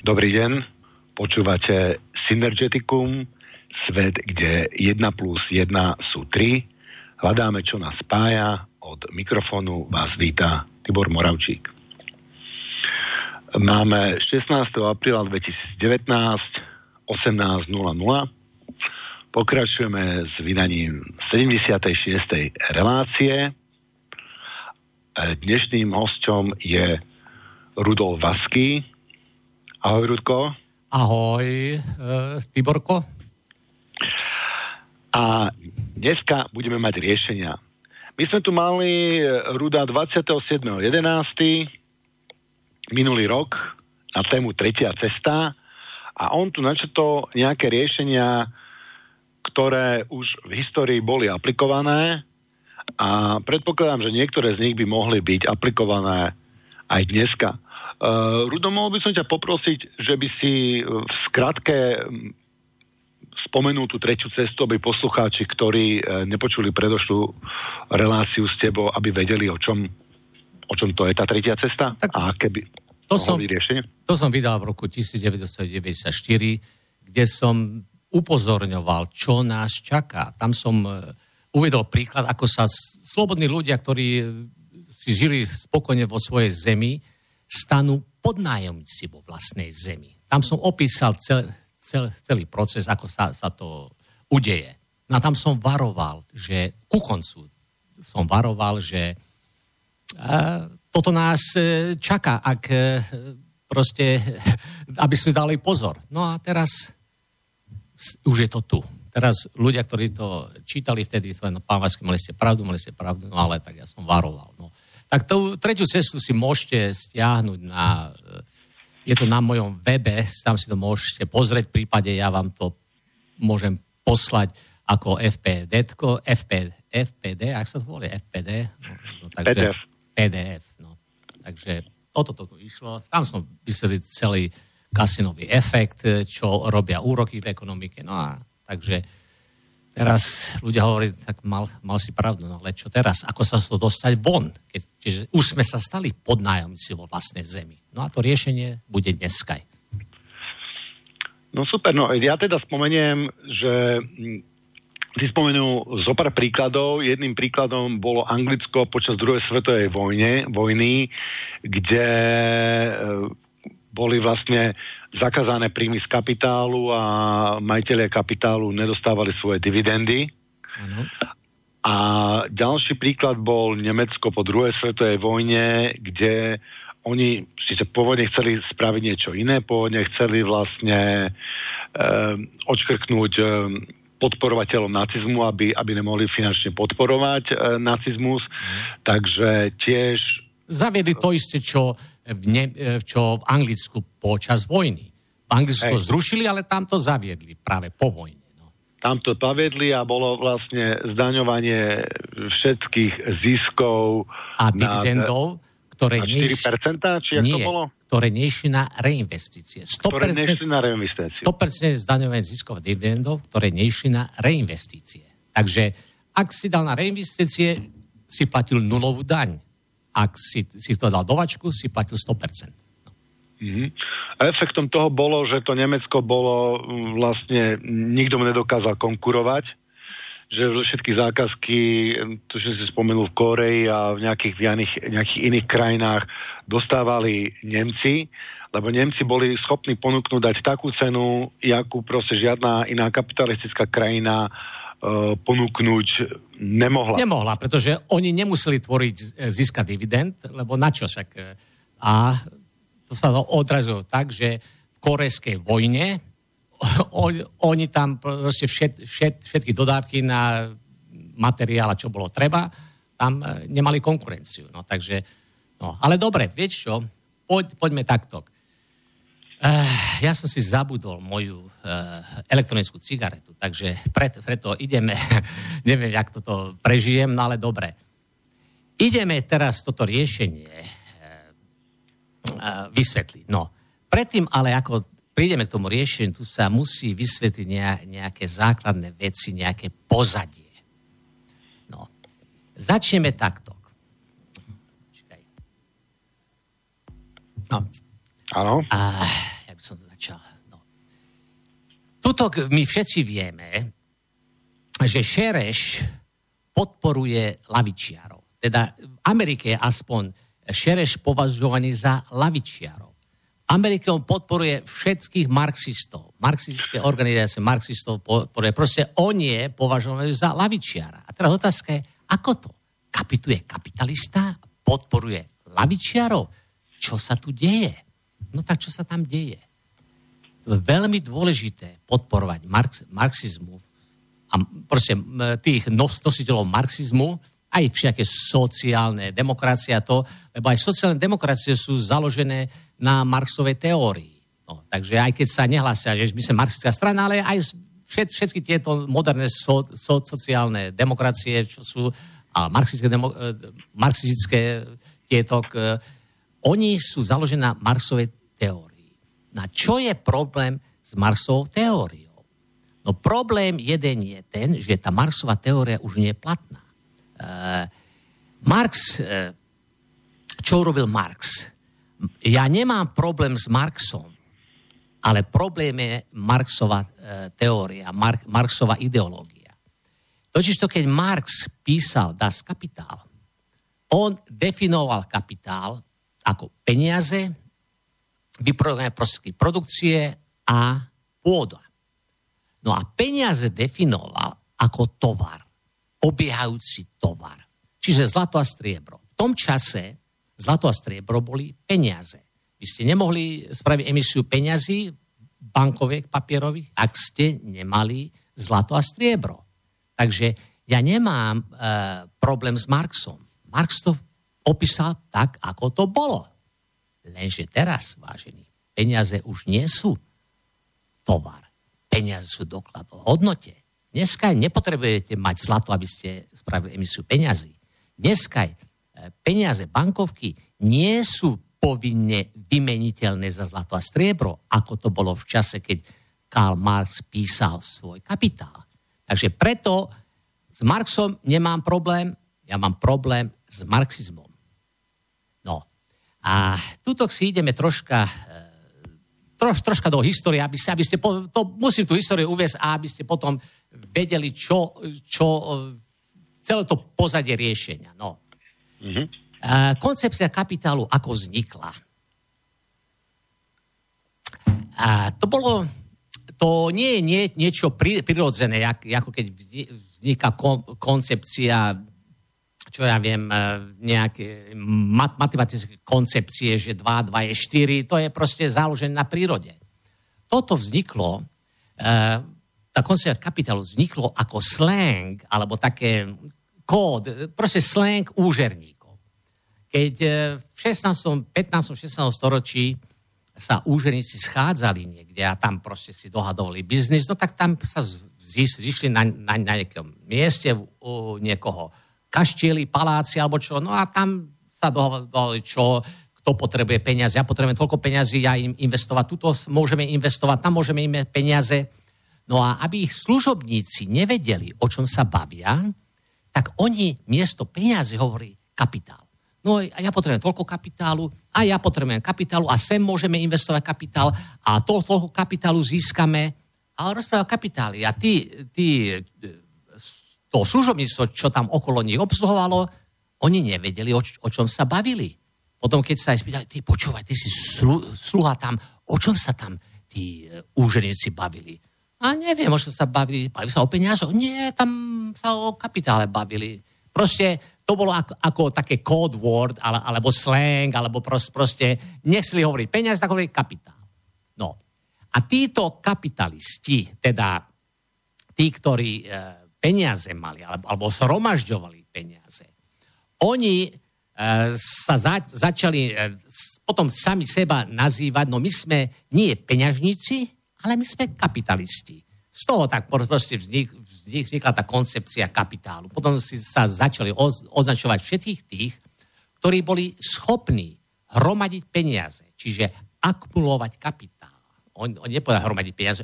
Dobrý deň, počúvate Synergeticum, svet, kde 1 plus 1 sú 3. Hľadáme, čo nás spája. Od mikrofónu vás víta Tibor Moravčík. Máme 16. apríla 2019, 18.00. Pokračujeme s vydaním 76. relácie. Dnešným hosťom je Rudolf Vaský. Ahoj, Rudko. Ahoj, Tiborko. A dneska budeme mať riešenia. My sme tu mali Ruda 27.11. minulý rok na tému Tretia cesta a on tu načrtol nejaké riešenia, ktoré už v histórii boli aplikované. A predpokladám, že niektoré z nich by mohli byť aplikované aj dneska. Rudo, mohol by som ťa poprosiť, že by si v skratke spomenul tú tretiu cestu, aby poslucháči, ktorí nepočuli predošlú reláciu s tebou, aby vedeli, o čom to je tá tretia cesta tak a aké by mohlo byť riešenie. To som vydal v roku 1994, kde som upozorňoval, čo nás čaká. Tam som uvedol príklad, ako sa slobodní ľudia, ktorí si žili spokojne vo svojej zemi, stanú podnájomci vo vlastnej zemi. Tam som opísal celý proces, ako sa to udeje. No tam som varoval, že ku koncu som varoval, že toto nás čaká, ak proste, aby sme dali pozor. No a teraz už je to tu. Teraz ľudia, ktorí to čítali vtedy, to je, pán Vaský, mali ste pravdu, no ale tak ja som varoval. No. Tak tú tretiu cestu si môžete stiahnuť na, je to na mojom webe, tam si to môžete pozrieť, v prípade ja vám to môžem poslať ako FPD, ak sa to volí, FPD? No, takže, PDF. No. Takže toto tu išlo, tam som vysvetlil celý kasinový efekt, čo robia úroky v ekonomike, no a takže teraz ľudia hovorí, tak mal si pravdu, no ale čo teraz? Ako sa to dostať von? Čiže už sme sa stali podnájomci vo vlastnej zemi. No a to riešenie bude dneska. No super, no ja teda spomeniem, že si spomenul zo pár príkladov. Jedným príkladom bolo Anglicko počas druhej svetovej vojny, kde boli vlastne zakázané príjmy z kapitálu a majitelia kapitálu nedostávali svoje dividendy. Ano. A ďalší príklad bol Nemecko po druhej svetovej vojne, kde oni síce pôvodne chceli spraviť niečo iné, pôvodne chceli vlastne odškrknúť podporovateľom nacizmu, aby nemohli finančne podporovať nacizmus. Takže tiež zaviedli to isté, čo v Anglicku počas vojny. V Anglicku to zrušili, ale tam to zaviedli práve po vojne. No. Tam to zaviedli a bolo vlastne zdaňovanie všetkých ziskov a dividendov, ktoré 4%, či jak to bolo? Ktoré nešli na reinvestície. 100% zdaňovanie ziskov a dividendov, ktoré nešli na reinvestície. Takže ak si dal na reinvestície, si platil nulovú daň. Ak si to dal dovačku, si platil 100%. No. Mm-hmm. Efektom toho bolo, že to Nemecko bolo vlastne, nikto mu nedokázal konkurovať, že všetky zákazky, to čo si spomenul v Koreji a v nejakých iných krajinách, dostávali Nemci, lebo Nemci boli schopní ponúknuť dať takú cenu, jakú proste žiadna iná kapitalistická krajina ponúknuť nemohla. Nemohla, pretože oni nemuseli tvoriť získa dividend, lebo načo však. A to sa odrazilo tak, že v korejskej vojne oni tam proste všetky dodávky na materiála, čo bolo treba, tam nemali konkurenciu. No, takže, no. Ale dobre, vieš čo, poďme takto. Ja som si zabudol moju elektronickú cigaretu, takže preto ideme, neviem, jak toto prežijem, no ale dobre. Ideme teraz toto riešenie vysvetliť. No, predtým ale, ako prídeme k tomu riešeniu, tu sa musí vysvetliť nejaké základné veci, nejaké pozadie. No, začneme takto. Áno. tlača. No. Tuto my všetci vieme, že Šereš podporuje lavičiarov. Teda v Amerike aspoň Šereš považovaný za lavičiarov. Amerike on podporuje všetkých marxistov. Marxistické organizácie marxistov podporuje. Proste on je považovaný za lavičiara. A teraz otázka je, ako to? Kapituje kapitalista? Podporuje lavičiarov? Čo sa tu deje? No tak čo sa tam deje? To je veľmi dôležité podporovať marxizmu a proste tých nositeľov marxizmu, aj všetké sociálne demokracie a to, lebo aj sociálne demokracie sú založené na Marxovej teórii. No, takže aj keď sa nehlásia, že my sme marxická strana, ale aj všetky tieto moderné sociálne demokracie, čo sú marxistické tieto, oni sú založené na Marxovej teórii. Na čo je problém s Marxovou teóriou? No problém jeden je ten, že tá Marxová teória už nie je platná. Čo urobil Marx? Ja nemám problém s Marxom, ale problém je Marxová teória, Marxová ideológia. Totižto keď Marx písal Das Kapital, on definoval kapitál ako peniaze, vyprodukované prostriedky produkcie a pôda. No a peniaze definoval ako tovar, obiehajúci tovar. Čiže zlato a striebro. V tom čase zlato a striebro boli peniaze. Vy ste nemohli spraviť emisiu peniazy, bankoviek, papierových, ak ste nemali zlato a striebro. Takže ja nemám problém s Marxom. Marx to opísal tak, ako to bolo. Lenže teraz, vážení, peniaze už nie sú tovar. Peniaze sú doklad o hodnote. Dneska nepotrebujete mať zlato, aby ste spravili emisiu peniazy. Dneska peniaze, bankovky nie sú povinne vymeniteľné za zlato a striebro, ako to bolo v čase, keď Karl Marx písal svoj kapitál. Takže preto s Marxom nemám problém, ja mám problém s marxizmom. No a tuto si ideme troška do histórie, aby ste to musím tú históriu uviesť a aby ste potom vedeli, čo celé to pozadie riešenia. No. Mm-hmm. Koncepcia kapitálu, ako vznikla. To nie je niečo prirodzené, ako keď vzniká koncepcia, čo ja viem, nejaké matematické koncepcie, že 2, 2 je 4, to je proste založené na prírode. Toto vzniklo, tá koncepcia kapitálu vzniklo ako slang, alebo také kód, proste slang úžerníkov. Keď v 16., 15., 16. storočí sa úžerníci schádzali niekde a tam proste si dohadovali biznis, no tak tam sa zišli na nejakom mieste u niekoho kaštieli, paláci alebo čo. No a tam sa dohodovali, čo, kto potrebuje peniaze. Ja potrebujem toľko peniazy, ja im investovať. Tuto môžeme investovať, tam môžeme im peniaze. No a aby ich služobníci nevedeli, o čom sa bavia, tak oni miesto peniazy hovorí kapitál. No a ja potrebujem toľko kapitálu a ja potrebujem kapitálu a sem môžeme investovať kapitál a toľko kapitálu získame. A rozpráva kapitály a ty to služobníctvo, čo tam okolo nich obsluhovalo, oni nevedeli, o čom sa bavili. Potom, keď sa aj spýtali, ty počúvaj, ty si sluha tam, o čom sa tam tí úžerníci bavili? A neviem, o čom sa bavili. Bavili sa o peniazoch? Nie, tam sa o kapitále bavili. Proste to bolo ako také code word, alebo slang, alebo proste nechceli hovoriť peniaz, tak hovorili kapitál. No. A títo kapitalisti, teda tí, ktorí peniaze mali, alebo zhromažďovali peniaze. Oni sa začali potom sami seba nazývať, no my sme nie peňažníci, ale my sme kapitalisti. Z toho tak proste vznikla tá koncepcia kapitálu. Potom si sa začali označovať všetkých tých, ktorí boli schopní hromadiť peniaze, čiže akumulovať kapitál. On nepovedal hromadiť peniaze,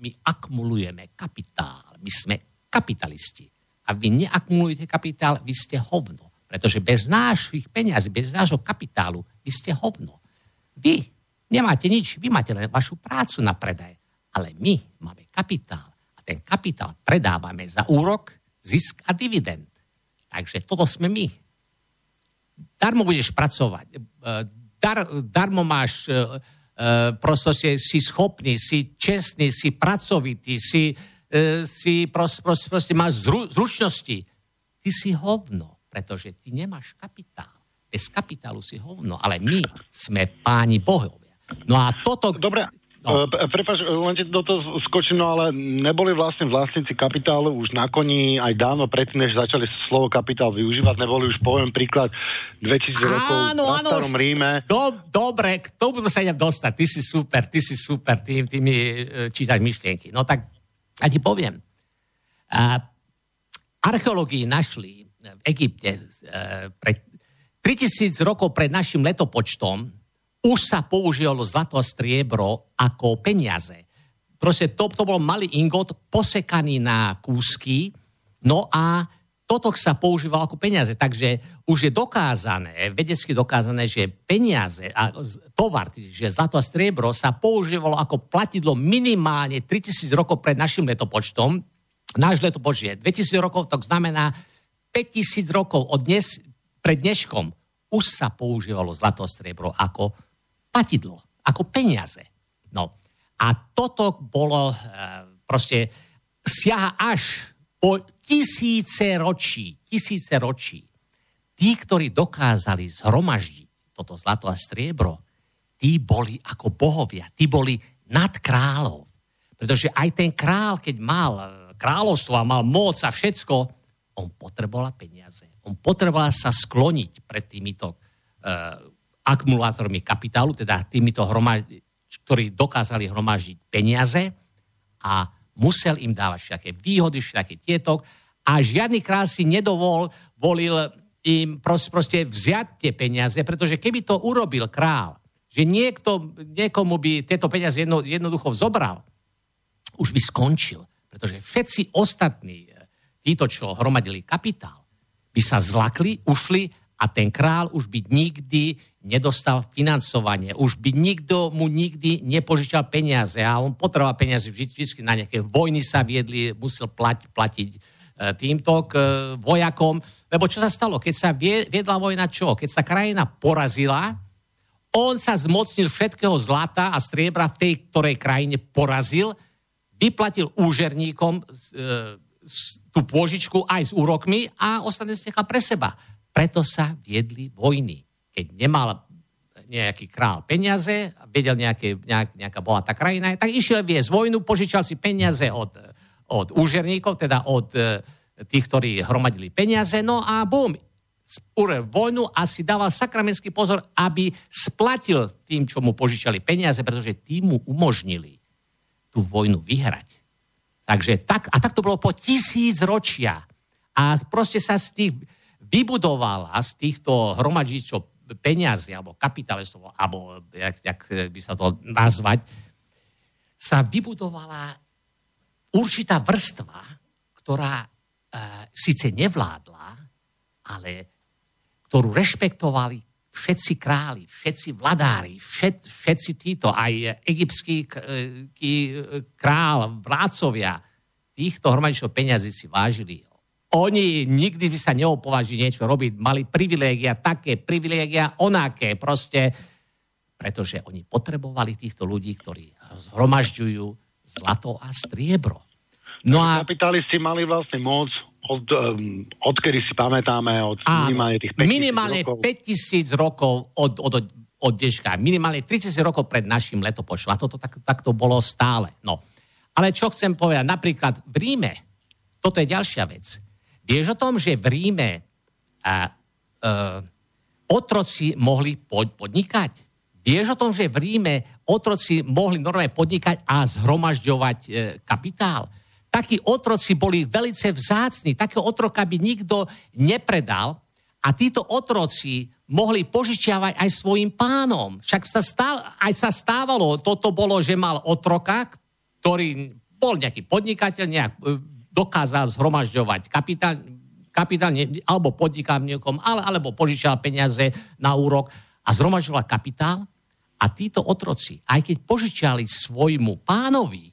my akumulujeme kapitál, my sme kapitalisti. A vy neakumulujete kapitál, vy ste hovno. Pretože bez našich peňazí, bez nášho kapitálu, vy ste hovno. Vy, nemáte nič, vy máte len vašu prácu na predaj. Ale my máme kapitál a ten kapitál predávame za úrok, zisk a dividend. Takže toto sme my. Darmo budeš pracovať. Darmo máš, prosto si schopný, si čestný, si pracovitý, si máš zručnosti. Ty si hovno, pretože ty nemáš kapitál. Bez kapitálu si hovno, ale my sme páni bohovia. No a toto... Dobre. No. Prepáč, len ti do toho skočím, no ale neboli vlastne vlastníci kapitálu už na koni aj dávno predtým, než začali slovo kapitál využívať, neboli už, poviem príklad, 2000 rokov na starom Ríme. Dobre, k tomu sa idem dostať, ty si super, ty mi čítaš myšlienky. No tak, ja ti poviem, archeológii našli v Egypte pred 3000 rokov pred našim letopočtom. Už sa používalo zlato a striebro ako peniaze. Proste to bol malý ingot posekaný na kúsky, no a toto sa používalo ako peniaze. Takže už je dokázané, vedecky dokázané, že peniaze a tovar, že zlato a striebro sa používalo ako platidlo minimálne 3000 rokov pred našim letopočtom. Náš letopočet je 2000 rokov, to znamená 5000 rokov od dnes, pred dneškom už sa používalo zlato a striebro ako platidlo, ako peniaze. No a toto bolo proste, siaha až po tisíce ročí. Tí, ktorí dokázali zhromaždiť toto zlato a striebro, tí boli ako bohovia, tí boli nad kráľov. Pretože aj ten kráľ, keď mal kráľovstvo a mal moc a všetko, on potreboval peniaze. On potreboval sa skloniť pred týmito akumulátormi kapitálu, teda týmito, ktorí dokázali hromaždiť peniaze a musel im dávať všetké výhody, všetké tietok a žiadny kráľ si nedovolil im proste vziať tie peniaze, pretože keby to urobil kráľ, že niekomu by tieto peniaze jednoducho zobral, už by skončil, pretože všetci ostatní, títo, čo hromadili kapitál, by sa zlakli, ušli a ten král už by nikdy nedostal financovanie. Už by nikdy nepožičal peniaze a on potreboval peniaze vždy na nejaké vojny sa viedli, musel platiť týmto vojakom. Lebo čo sa stalo? Keď sa viedla vojna čo? Keď sa krajina porazila, on sa zmocnil všetkého zlata a striebra v tej, ktorej krajine porazil, vyplatil úžerníkom tú pôžičku aj s úrokmi a ostane nechal pre seba. Preto sa viedli vojny. Keď nemal nejaký král peniaze, vedel nejaká bohatá krajina, tak išiel viesť vojnu, požičal si peniaze od úžerníkov, teda od tých, ktorí hromadili peniaze, no a bum, spúrel vojnu a si dával sakramentský pozor, aby splatil tým, čo mu požičali peniaze, pretože tým mu umožnili tú vojnu vyhrať. Takže tak to bolo po 1000 ročia. A proste sa z tých vybudovala z týchto hromadžíčov peniazy, alebo kapitalistov, alebo jak by sa to nazvať, sa vybudovala určitá vrstva, ktorá síce nevládla, ale ktorú rešpektovali všetci králi, všetci vladári, všetci títo, aj egyptský král, vládcovia, týchto hromadžíčov peniazy si vážili. Oni nikdy by sa neopovažili niečo robiť, mali privilégia, také privilégia, onaké proste, pretože oni potrebovali týchto ľudí, ktorí zhromažďujú zlato a striebro. No a kapitalisti mali vlastne moc, odkedy si pamätáme, od minimálne tých 5000 rokov. Minimálne 5000 rokov od dneška, minimálne 30 rokov pred našim letopočtom. A toto tak to bolo stále. No. Ale čo chcem povedať, napríklad v Ríme, toto je ďalšia vec. Vieš o tom, že v Ríme otroci mohli podnikať? Vieš o tom, že v Ríme otroci mohli normálne podnikať a zhromažďovať kapitál? Takí otroci boli velice vzácni. Takého otroka by nikto nepredal a títo otroci mohli požičiavať aj svojim pánom. Však sa stávalo, toto bolo, že mal otroka, ktorý bol nejaký podnikateľ, dokázal zhromažďovať kapitál alebo podnikal v niekom, alebo požičal peniaze na úrok a zhromažďoval kapitál a A títo otroci, aj keď požičali svojmu pánovi,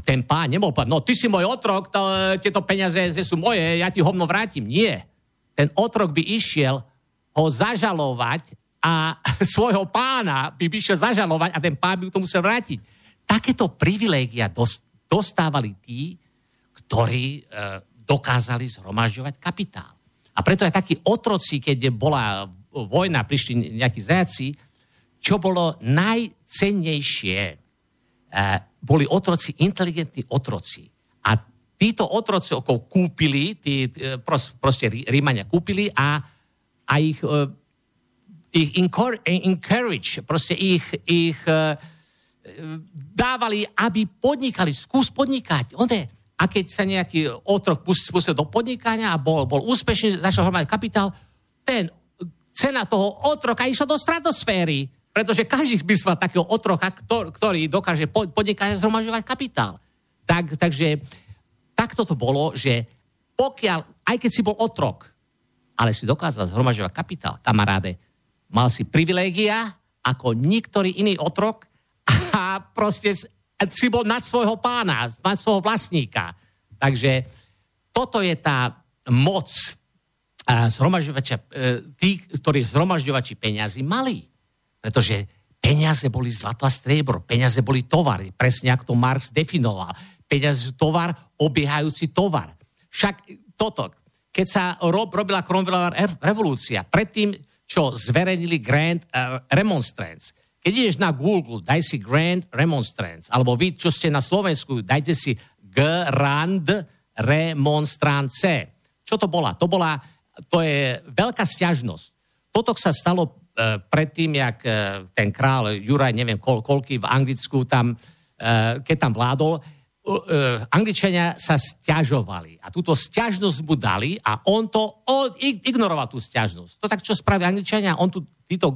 ten pán nebol povedať, no ty si môj otrok, tieto peniaze sú moje, ja ti hovno vrátim. Nie. Ten otrok by išiel ho zažalovať a svojho pána by išiel zažalovať a ten pán by to musel vrátiť. Takéto privilégia dostávali tí, ktorí dokázali zhromažďovať kapitál. A preto aj takí otroci, keď bola vojna, prišli nejakí zajaci, čo bolo najcennejšie, boli otroci, inteligentní otroci. A títo otroci kúpili, proste Rímania kúpili a ich encourage, proste ich dávali, aby podnikali, skús podnikať. A keď sa nejaký otrok pustil do podnikania a bol úspešný, začal hromadať kapitál, cena toho otroka išla do stratosféry, pretože každý by mal takého otroka, ktorý dokáže podnikania zhromažďovať kapitál. Takže takto to bolo, že pokiaľ, aj keď si bol otrok, ale si dokázal zhromažďovať kapitál, kamaráde, mal si privilégia ako niektorý iný otrok a proste si bol nad svojho pána, nad svojho vlastníka. Takže toto je tá moc tých, ktorí zhromažďovači peniazy mali. Pretože peniaze boli zlato a striebro, peniaze boli tovary, presne ako to Marx definoval. Peniaze sú tovar, obiehajúci tovar. Však toto, keď sa robila Cromwellová revolúcia, predtým, čo zverejnili Grand Remonstrance, keď ideš na Google, daj si Grand Remonstrance, alebo vy, čo ste na Slovensku, dajte si Grand Remonstrance. Čo to bola? To je veľká sťažnosť. Toto sa stalo predtým, jak ten král Juraj, neviem koľký v Anglicku, keď tam vládol, Angličania sa sťažovali. A túto sťažnosť mu dali a on ignoroval tú sťažnosť. To tak, čo spravili Angličania, on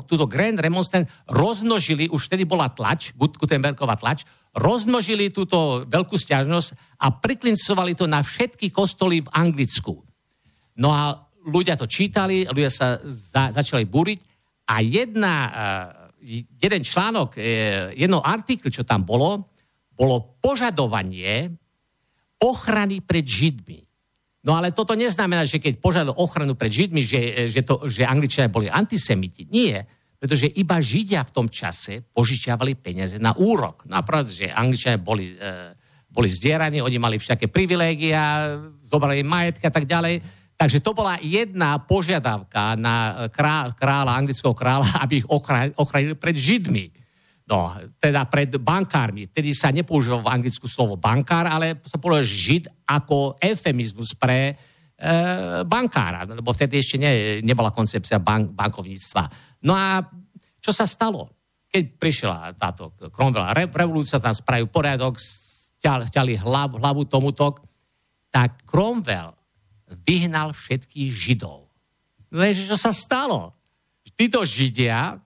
túto Grand Remonstrance rozmnožili, už vtedy bola tlač, Guttenbergová tlač, rozmnožili túto veľkú sťažnosť a priklincovali to na všetky kostoly v Anglicku. No a ľudia to čítali, ľudia sa začali búriť a jeden článok, jedno artikl, čo tam bolo požadovanie ochrany pred Židmi. No ale toto neznamená, že keď požiadali ochranu pred Židmi, že Angličania boli antisemiti. Nie, pretože iba Židia v tom čase požičiavali peniaze na úrok. No a pravda, že Angličania boli zdieraní, oni mali všaké privilégia, zobrali majetky a tak ďalej. Takže to bola jedna požiadavka na kráľa, anglického kráľa, aby ich ochránili pred Židmi. No, teda pred bankármi. Vtedy sa nepoužívalo v Anglicku slovo bankár, ale sa povedal Žid ako eufemizmus pre bankára, lebo vtedy ešte nebola koncepcia bankovníctva. No a čo sa stalo? Keď prišla táto Cromwellová revolúcia, tam spravil poriadok, ťali hlavu tomuto, tak Cromwell vyhnal všetkých Židov. No čo sa stalo? Títo Židia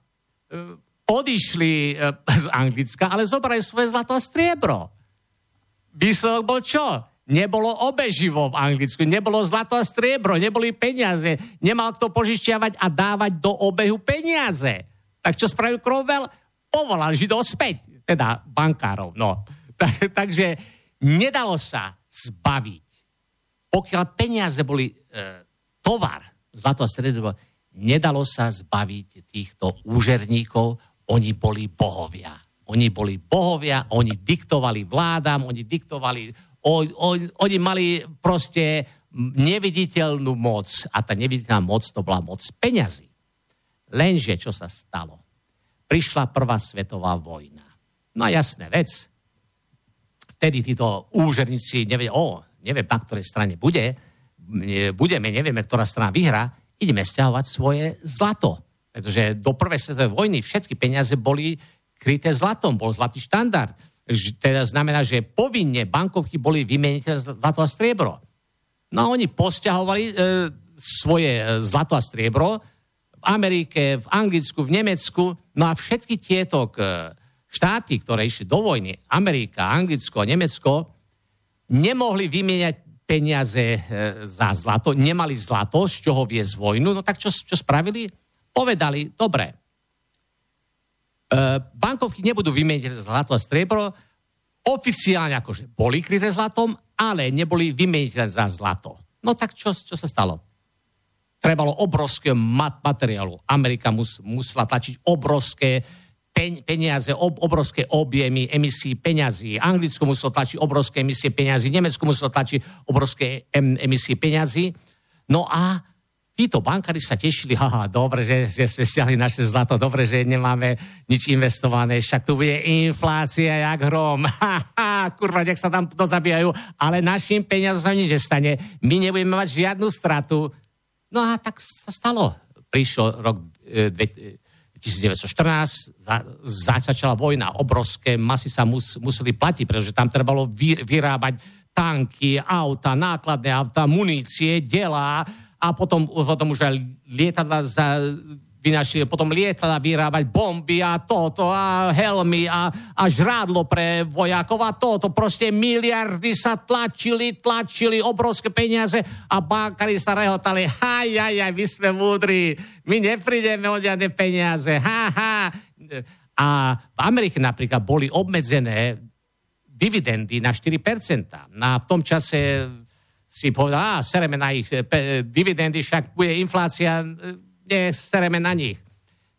odišli z Anglicka, ale zobrali svoje zlato a striebro. Výsledok bol čo? Nebolo obeživo v Anglicku, nebolo zlato a striebro, neboli peniaze, nemal kto požičiavať a dávať do obehu peniaze. Tak čo spravil Cromwell? Povolal Židov späť, teda bankárov. No. Takže nedalo sa zbaviť. Pokiaľ peniaze boli tovar, zlato a striebro, nedalo sa zbaviť týchto úžerníkov. Oni boli bohovia. Oni diktovali vládam, oni diktovali, oni mali proste neviditeľnú moc. A tá neviditeľná moc, to bola moc peňazí. Lenže, čo sa stalo? Prišla prvá svetová vojna. No jasné vec. Vtedy títo úžerníci neviem, na ktorej strane budeme, nevieme, ktorá strana vyhrá, ideme sťahovať svoje zlato. Pretože do prvej svetovej vojny všetky peniaze boli kryté zlatom, bol zlatý štandard. Teda znamená, že povinne bankovky boli vymeniteľné zlato a striebro. No a oni posťahovali svoje zlato a striebro v Amerike, v Anglicku, v Nemecku. No a všetky tieto štáty, ktoré išli do vojny, Amerika, Anglicko a Nemecko, nemohli vymieňať peniaze za zlato, nemali zlato, z čoho viesť vojnu. No tak čo spravili? Povedali, dobre, bankovky nebudú vymeniť zlato a striebro, oficiálne akože boli kryté zlatom, ale neboli vymeniteľné za zlato. No tak čo sa stalo? Trebalo obrovské materiálu. Amerika musela tlačiť obrovské peniaze, obrovské objemy emisí peňazí. Anglicko muselo tlačiť obrovské emisie peňazí, Nemecko muselo tlačiť obrovské emisie peňazí. No a títo bankári sa tešili, haha, dobre, že sme stiahli naše zlato, dobre, že nemáme nič investované, však tu bude inflácia jak hrom, kurva, nech sa tam dozabíjajú, ale našim peniazom sa nič nestane, my nebudeme mať žiadnu stratu. No a tak sa stalo. Prišiel rok 1914, začala vojna, obrovské masy sa museli platiť, pretože tam trebalo vyrábať tanky, auta, nákladné auta, munície, delá, a potom už aj lietadla vynašli, potom lietadla vyrábať bomby a toto a helmy a žrádlo pre vojakov a toto. Proste miliardy sa tlačili obrovské peniaze a bankári sa rehotali. Hajajaj, my sme múdri, my neprídeme o žiadne peniaze. A v Amerike napríklad boli obmedzené dividendy na 4%. V tom čase si povedal, sereme na ich dividendy, však bude inflácia, sereme na nich.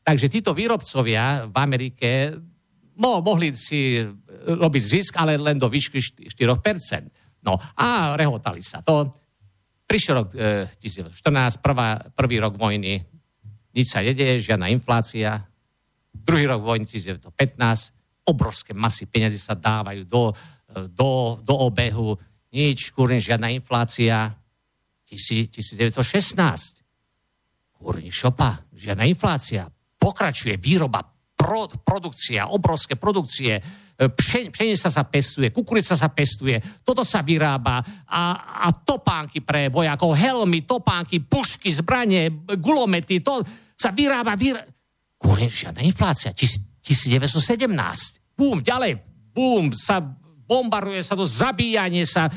Takže títo výrobcovia v Amerike mohli si robiť zisk, ale len do výšky 4%. No a rehotali sa to. Prišiel rok 1914, prvý rok vojny, nič sa nedeje, žiadna inflácia. Druhý rok vojny 1915, obrovské masy peňazí sa dávajú do obehu. Nič, kurne, žiadna inflácia. 1916. Kurne, šopa, žiadna inflácia. Pokračuje výroba, produkcia, obrovské produkcie. Pšenica sa pestuje, kukurica sa pestuje, toto sa vyrába a topánky pre vojakov, helmy, topánky, pušky, zbranie, gulomety, to sa vyrába. Kurne, žiadna inflácia. 1917. Bum, ďalej, bum, sa... bombarduje sa to, zabíjanie sa,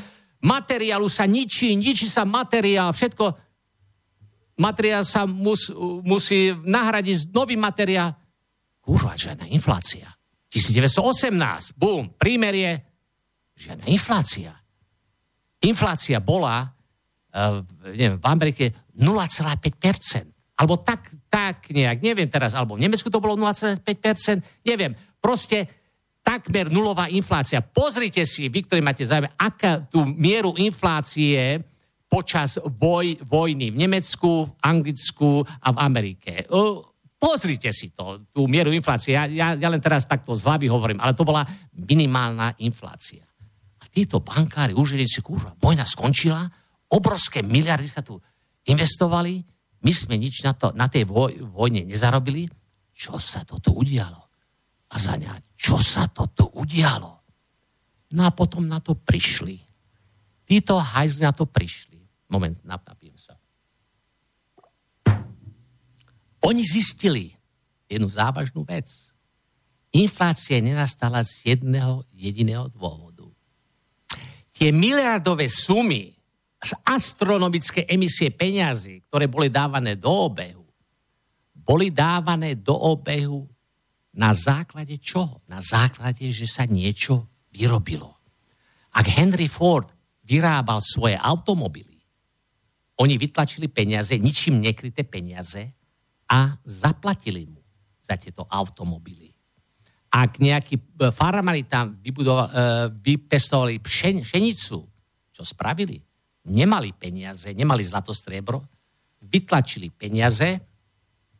materiálu sa ničí sa materiál, všetko. Materiál sa musí nahradiť nový materiál. Kurva, žiadna inflácia. 1918, bum, prímerie, žiadna inflácia. Inflácia bola, neviem, v Amerike 0,5%. Alebo tak nejak, neviem teraz, alebo v Nemecku to bolo 0,5%, neviem, proste takmer nulová inflácia. Pozrite si, vy, ktorí máte záujem, aká tú mieru inflácie počas vojny v Nemecku, v Anglicku a v Amerike. Pozrite si to, tú mieru inflácie. Ja len teraz takto z hlavy hovorím, ale to bola minimálna inflácia. A títo bankári užili si, kurva, vojna skončila, obrovské miliardy sa tu investovali, my sme nič na tej vojne nezarobili. Čo sa to tu udialo? A zaňať, čo sa to tu udialo? No a potom na to prišli. Títo hajzli na to prišli. Moment, napijem sa. Oni zistili jednu závažnú vec. Inflácia nenastala z jedného jediného dôvodu. Tie miliardové sumy z astronomické emisie peňazí, ktoré boli dávané do obehu, na základe čoho? Na základe, že sa niečo vyrobilo. Ak Henry Ford vyrábal svoje automobily, oni vytlačili peniaze, ničím nekryté peniaze a zaplatili mu za tieto automobily. Ak nejakí farmári tam vypestovali pšenicu, čo spravili? Nemali peniaze, nemali zlato, striebro, vytlačili peniaze,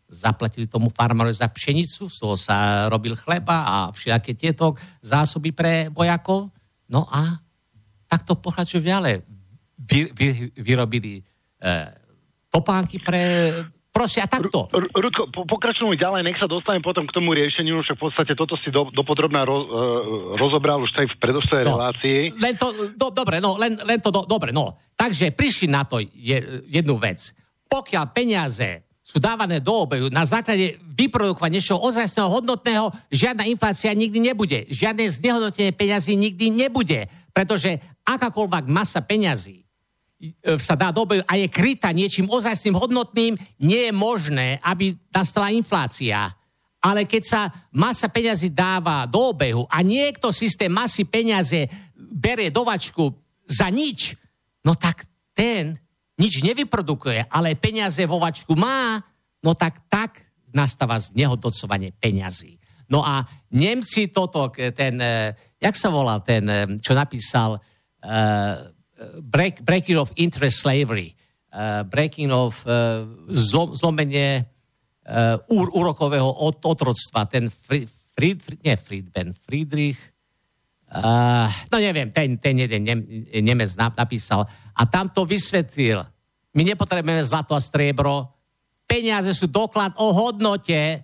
zaplatili tomu farmárovi za pšenicu, z toho sa robil chleba a všetky tieto zásoby pre vojakov. No a takto pokračujú ďalej. Vyrobili topánky pre... Proste a takto. Rudko, pokračujme ďalej, nech sa dostanem potom k tomu riešeniu, že v podstate toto si dopodrobná rozobral už aj v predošlej relácii. Len to, dobre, no, len to, dobre, no. Takže prišli na to jednu vec. Pokiaľ peniaze sú dávané do obehu na základe vyprodukovať niečoho ozajstného, hodnotného, žiadna inflácia nikdy nebude. Žiadne znehodnotenie peňazí nikdy nebude. Pretože akákoľvek masa peňazí sa dá do obehu a je krytá niečím ozajstným, hodnotným, nie je možné, aby nastala inflácia. ale keď sa masa peňazí dáva do obehu a niekto si z tej masy peniaze berie dovačku za nič, no tak ten nič nevyprodukuje, ale peniaze vo vačku má, no tak nastáva znehodnocovanie peňazí. No a Nemci toto, ten, jak sa volá ten, čo napísal Breaking of Inter-Slavery, Breaking of zlomenie úrokového otroctva, ten Friedrich, no neviem, ten jeden Nemec napísal a tam to vysvetlil. My nepotrebujeme zlato a striebro, peniaze sú doklad o hodnote,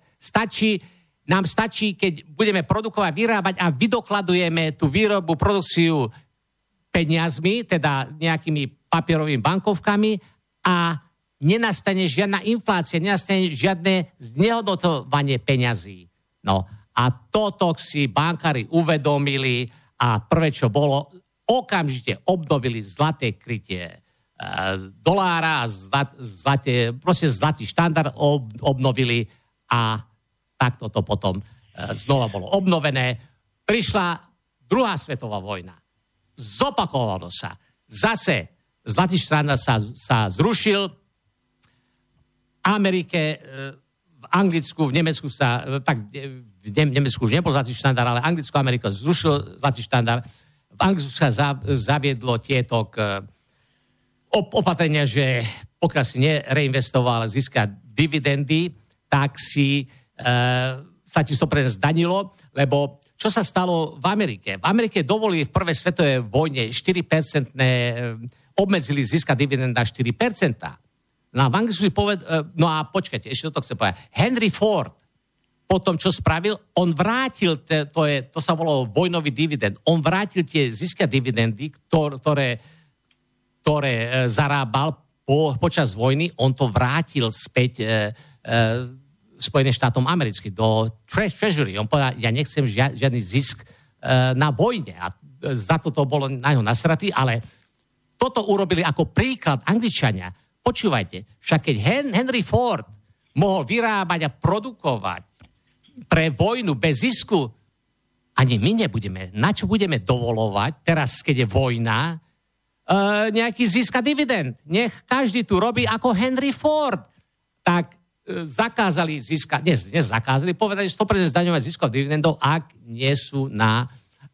nám stačí, keď budeme produkovať, vyrábať a vydokladujeme tú výrobu, produkciu peniazmi, teda nejakými papierovými bankovkami a nenastane žiadna inflácia, nenastane žiadne znehodnotovanie peňazí. No a toto si bankári uvedomili a prvé, čo bolo, okamžite obnovili zlaté krytie dolára, zlatý štandard obnovili a takto to potom znova bolo obnovené. Prišla druhá svetová vojna. Zopakovalo sa. Zase zlatý štandard sa zrušil, Amerike, v Anglicku, v Nemecku už nebol zlatý štandard, ale Anglicko Amerika zrušil zlatý štandard. V Anglicku sa zaviedlo tieto opatrenia, že pokiaľ si nereinvestoval a získal dividendy, tak si sa ti to zdanilo, lebo čo sa stalo v Amerike? V Amerike dovolili v prvej svetovej vojne 4%, obmedzili získať dividend na 4%. No a v Anglicku počkajte, ešte toto chcem povedať. Henry Ford po tom, čo spravil, on vrátil, to sa volalo vojnový dividend, on vrátil tie získať dividendy, ktoré zarábal počas vojny, on to vrátil späť Spojeným štátom americkým do Treasury. On povedal, ja nechcem žiadny zisk na vojne. A za to bolo na ňo nasratý, ale toto urobili ako príklad Angličania. Počúvajte, však keď Henry Ford mohol vyrábať a produkovať pre vojnu bez zisku, ani my nebudeme. Na čo budeme dovolovať teraz, keď je vojna, nejaký zisk a dividend? Nech každý tu robí ako Henry Ford. Tak zakázali získať, nezakázali, povedali, že 100% zdaňovať ziskov a dividendov, ak nie sú na,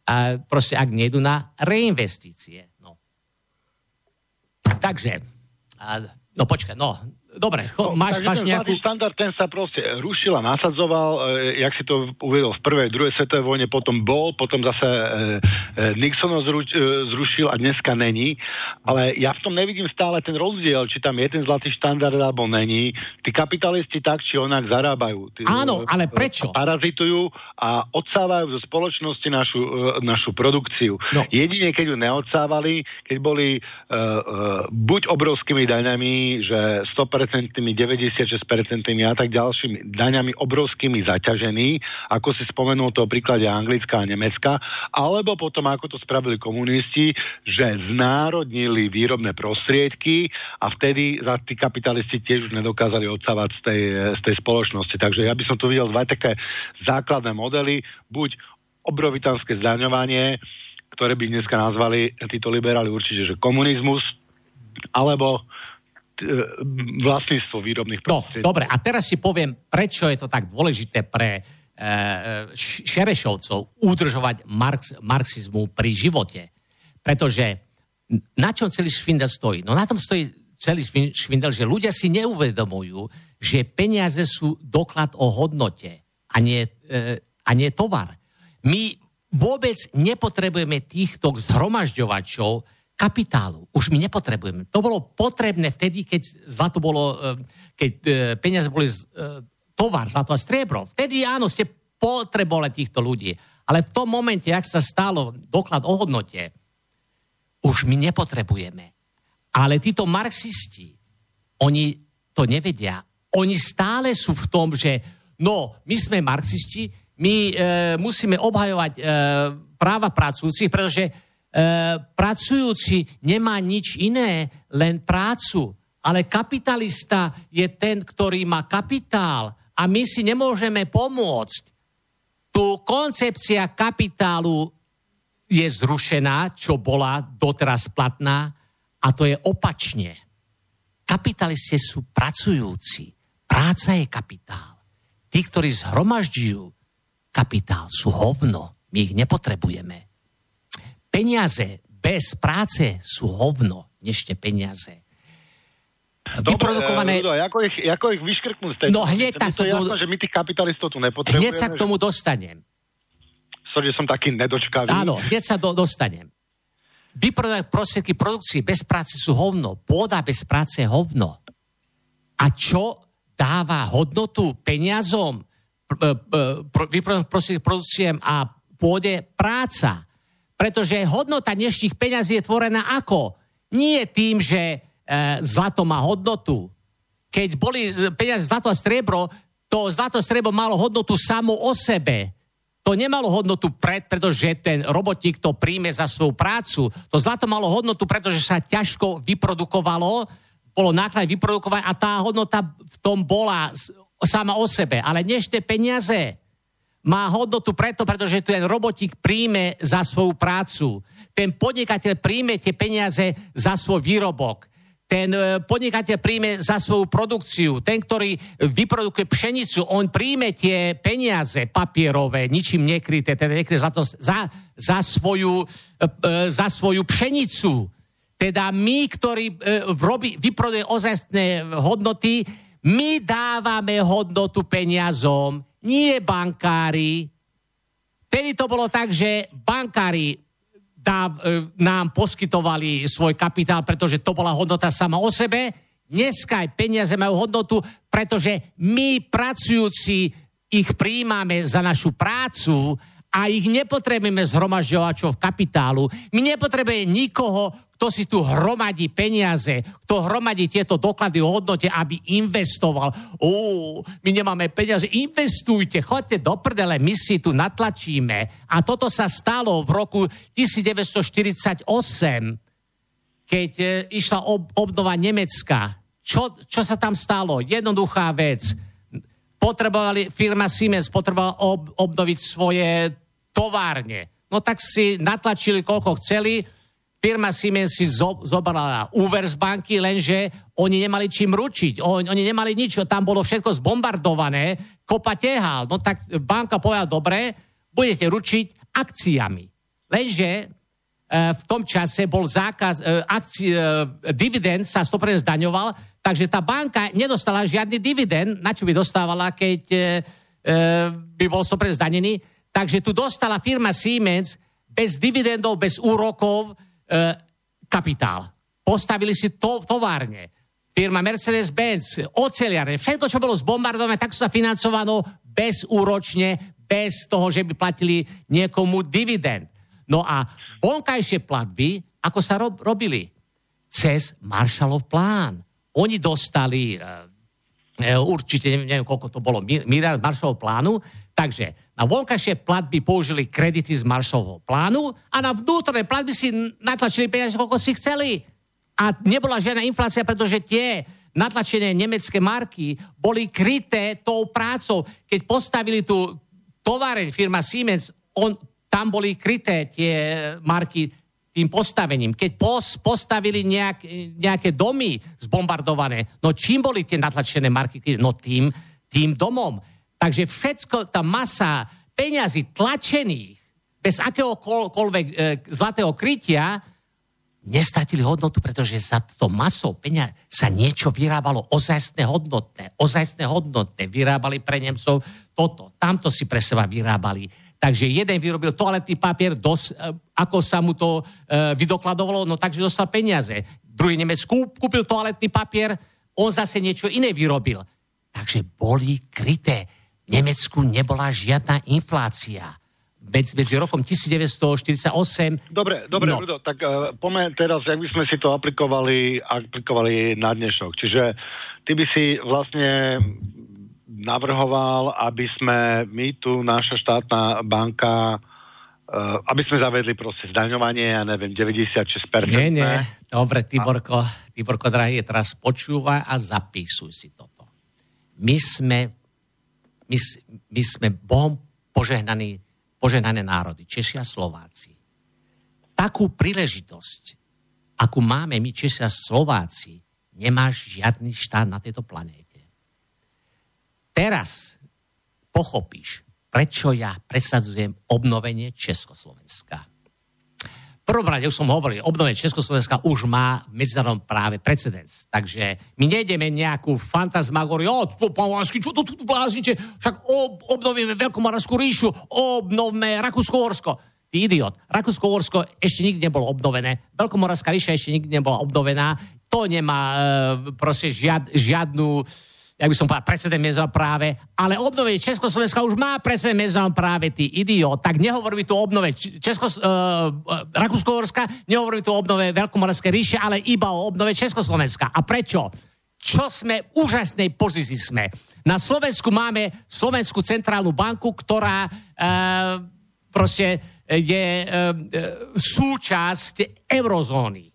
ak nejdu na reinvestície. No. Takže dobre, máš nejakú... Zlatý štandard, ten sa proste rušil a nasadzoval, jak si to uvedol v prvej, druhej svetovej vojne, potom zase Nixon zrušil a dneska není. Ale ja v tom nevidím stále ten rozdiel, či tam je ten zlatý štandard, alebo není. Tí kapitalisti tak, či onak zarábajú. Áno, ale prečo? Parazitujú a odsávajú zo spoločnosti našu produkciu. No. Jedine, keď ju neodsávali, keď boli buď obrovskými daňami, že 100%, 96% a tak ďalšími daňami obrovskými zaťažení, ako si spomenul to v príklade Anglická a Nemecka, alebo potom, ako to spravili komunisti, že znárodnili výrobné prostriedky a vtedy za tí kapitalisti tiež už nedokázali odsávať z tej spoločnosti. Takže ja by som tu videl dva také základné modely, buď obrovitánske zdaňovanie, ktoré by dneska nazvali títo liberáli určite, že komunizmus, alebo vlastníctvo výrobných prostriedkov. No, dobre, a teraz si poviem, prečo je to tak dôležité pre Šerešovcov udržovať marxizmu pri živote. Pretože na čom celý švindel stojí? No na tom stojí celý švindel, že ľudia si neuvedomujú, že peniaze sú doklad o hodnote a nie tovar. My vôbec nepotrebujeme týchto zhromažďovačov kapitálu. Už my nepotrebujeme. To bolo potrebné vtedy, keď zlato bolo, keď peniaze boli tovar, zlato a striebro. Vtedy áno, ste potrebovali týchto ľudí. Ale v tom momente, jak sa stalo doklad o hodnote, už my nepotrebujeme. Ale títo marxisti, oni to nevedia. Oni stále sú v tom, že my sme marxisti, my musíme obhajovať práva pracujúcich, pretože pracujúci nemá nič iné, len prácu. Ale kapitalista je ten, ktorý má kapitál a my si nemôžeme pomôcť. Tu koncepcia kapitálu je zrušená, čo bola doteraz platná, a to je opačne. Kapitalisti sú pracujúci. Práca je kapitál. Tí, ktorí zhromažďujú kapitál, sú hovno. My ich nepotrebujeme. Peniaze bez práce sú hovno, dnešné peniaze. Vyprodukované... Dobre, Ludo, ako ich vyškrknúť z tej... No hneď tak to... Jasno, že my tých kapitalistov tu nepotrebujeme. Hneď sa k tomu dostanem. Sorry, že som taký nedočkavý. Áno, hneď sa dostanem. Vyprodukované prostriedky produkcie bez práce sú hovno. Pôda bez práce je hovno. A čo dáva hodnotu peniazom, vyprodukované prostriedky produkciem a pôde? Práca. Pretože hodnota dnešných peňazí je tvorená ako? Nie tým, že zlato má hodnotu. Keď boli peniaze zlato a striebro, to zlato a striebro malo hodnotu samo o sebe. To nemalo hodnotu, pretože ten robotník to príjme za svoju prácu. To zlato malo hodnotu, pretože sa ťažko vyprodukovalo, bolo náklad vyprodukovať a tá hodnota v tom bola sama o sebe. Ale dnešné peniaze má hodnotu preto, pretože ten robotník príjme za svoju prácu. Ten podnikateľ príjme tie peniaze za svoj výrobok. Ten podnikateľ príjme za svoju produkciu. Ten, ktorý vyprodukuje pšenicu, on príjme tie peniaze papierové, ničím nekryté, teda nekryté zlatosť, za svoju pšenicu. Teda my, ktorí vyproduje ozajstné hodnoty, my dávame hodnotu peniazom, nie bankári. Vtedy to bolo tak, že bankári nám poskytovali svoj kapitál, pretože to bola hodnota sama o sebe. Dneska aj peniaze majú hodnotu, pretože my pracujúci ich prijímame za našu prácu a ich nepotrebujeme zhromažďovačov kapitálu. My nepotrebujeme nikoho, kto si tu hromadí peniaze, kto hromadí tieto doklady o hodnote, aby investoval. My nemáme peniaze, investujte, choďte do prdele, my si tu natlačíme. A toto sa stalo v roku 1948, keď išla obnova Nemecka. Čo sa tam stalo? Jednoduchá vec. Firma Siemens potrebovala obnoviť svoje továrne. No tak si natlačili, koľko chceli. Firma Siemens si zobrala úver z banky, lenže oni nemali čím ručiť. Oni nemali nič, tam bolo všetko zbombardované, kopa tehál. No tak banka povedala, dobre, budete ručiť akciami. Lenže v tom čase bol zákaz, dividend sa 100% zdaňoval, takže tá banka nedostala žiadny dividend, na čo by dostávala, keď by bol 100% zdanený. Takže tu dostala firma Siemens bez dividendov, bez úrokov, kapitál. Postavili si továrne. Firma Mercedes-Benz, oceliarne. Všetko, čo bolo zbombardované, tak sa financovalo bezúročne, bez toho, že by platili niekomu dividend. No a vonkajšie platby, ako sa robili? Cez Marshallov plán. Oni dostali určite, neviem, koľko to bolo, miliard Marshallov plánu, takže na voľkašie platby použili kredity z Marshallovho plánu a na vnútorné platby si natlačili peniaze, koľko si chceli. A nebola žiadna inflácia, pretože tie natlačené nemecké marky boli kryté tou prácou. Keď postavili tú továreň firma Siemens, tam boli kryté tie marky tým postavením. Keď postavili nejaké domy zbombardované, no čím boli tie natlačené marky? No tým domom. Takže všetko, tá masa peňazí tlačených bez akéhokoľvek zlatého krytia nestratili hodnotu, pretože za to masou peňazí sa niečo vyrábalo ozajstné hodnotné. Vyrábali pre Nemcov toto, tamto si pre seba vyrábali. Takže jeden vyrobil toaletný papier, ako sa mu to vydokladovalo, no takže dostal peniaze. Druhý Nemec kúpil toaletný papier, on zase niečo iné vyrobil. Takže boli kryté. V Nemecku nebola žiadna inflácia. Medzi rokom 1948... Dobre, no. Rudo, tak poďme teraz, jak by sme si to aplikovali na dnešok. Čiže ty by si vlastne navrhoval, aby sme my tu, naša štátna banka, aby sme zavedli proste zdaňovanie, ja neviem, 96%. Nie. Dobre, Tiborko drahý, teraz počúvaj a zapísuj si toto. My sme my sme Bohom požehnané národy, Češi a Slováci. Takú príležitosť, akú máme my, Češi a Slováci, nemá žiadny štát na tejto planéte. Teraz pochopíš, prečo ja presadzujem obnovenie Československa. V prvom rade, už som hovoril, obnovenie Československa už má v medzinárodnom práve precedens. Takže my nejdeme nejakú fantasmagóriu, pán Vaský, čo to tu bláznite, však obnovíme Veľkomoravskú ríšu, obnovme Rakúsko-Uhorsko. Ty idiot. Rakúsko-Uhorsko ešte nikdy nebolo obnovené. Veľkomoravská ríša ešte nikdy nebola obnovená. To nemá proste žiadnu, jak by som povedal, precedens medzinárodnom práve. Ale obnovenie Československa už má precedens medzinárodnom práve, ty idiot. Tak nehovoríme tu o obnove Rakúsko-Uhorska, nehovoríme tu o obnove Veľkomoravskej ríše, ale iba o obnove Československa. A prečo? Čo sme, v úžasnej pozícii sme. Na Slovensku máme Slovenskú centrálnu banku, ktorá proste je súčasť eurozóny,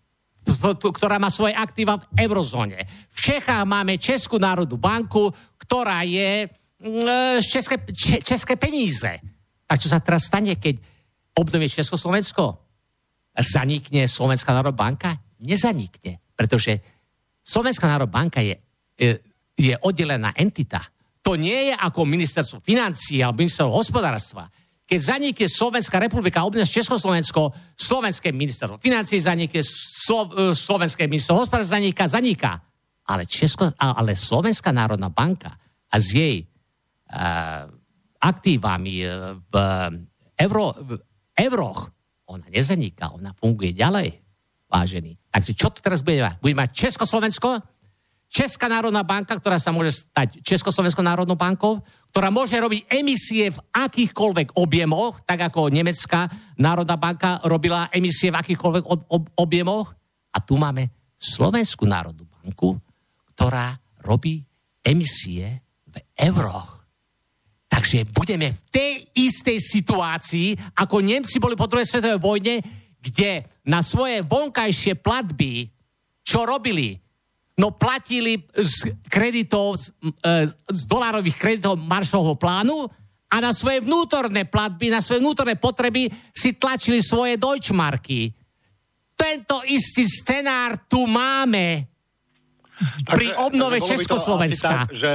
ktorá má svoje aktíva v eurozóne. V Čechách máme Českú národnú banku, ktorá je české peníze. A čo sa teraz stane, keď obnovie Československo? Zanikne Slovenská národná banka? Nezanikne, pretože Slovenská národná banka je oddelená entita. To nie je ako ministerstvo financií alebo ministerstvo hospodárstva. Keď zanikne Slovenská republika, obdnes Československo, slovenské ministerstvo financií zanikne, slovenské ministerstvo hospodárstva zaniká. Ale Slovenská národná banka a s jej aktívami v euroch, ona nezaniká, ona funguje ďalej, vážení. Takže čo to teraz bude mať? Bude mať Československo, Česká národná banka, ktorá sa môže stať Československou národnou bankou, ktorá môže robiť emisie v akýchkoľvek objemoch, tak ako Nemecká národná banka robila emisie v akýchkoľvek objemoch. A tu máme Slovenskú národnú banku, ktorá robí emisie v euroch. Takže budeme v tej istej situácii, ako Nemci boli po druhej svetovej vojne, kde na svoje vonkajšie platby, čo robili? No platili z kreditov, z dolárových kreditov Marshallovho plánu a na svoje vnútorné platby, na svoje vnútorné potreby si tlačili svoje Deutschmarky. Tento istý scenár tu máme pri obnove Československa. Tak, že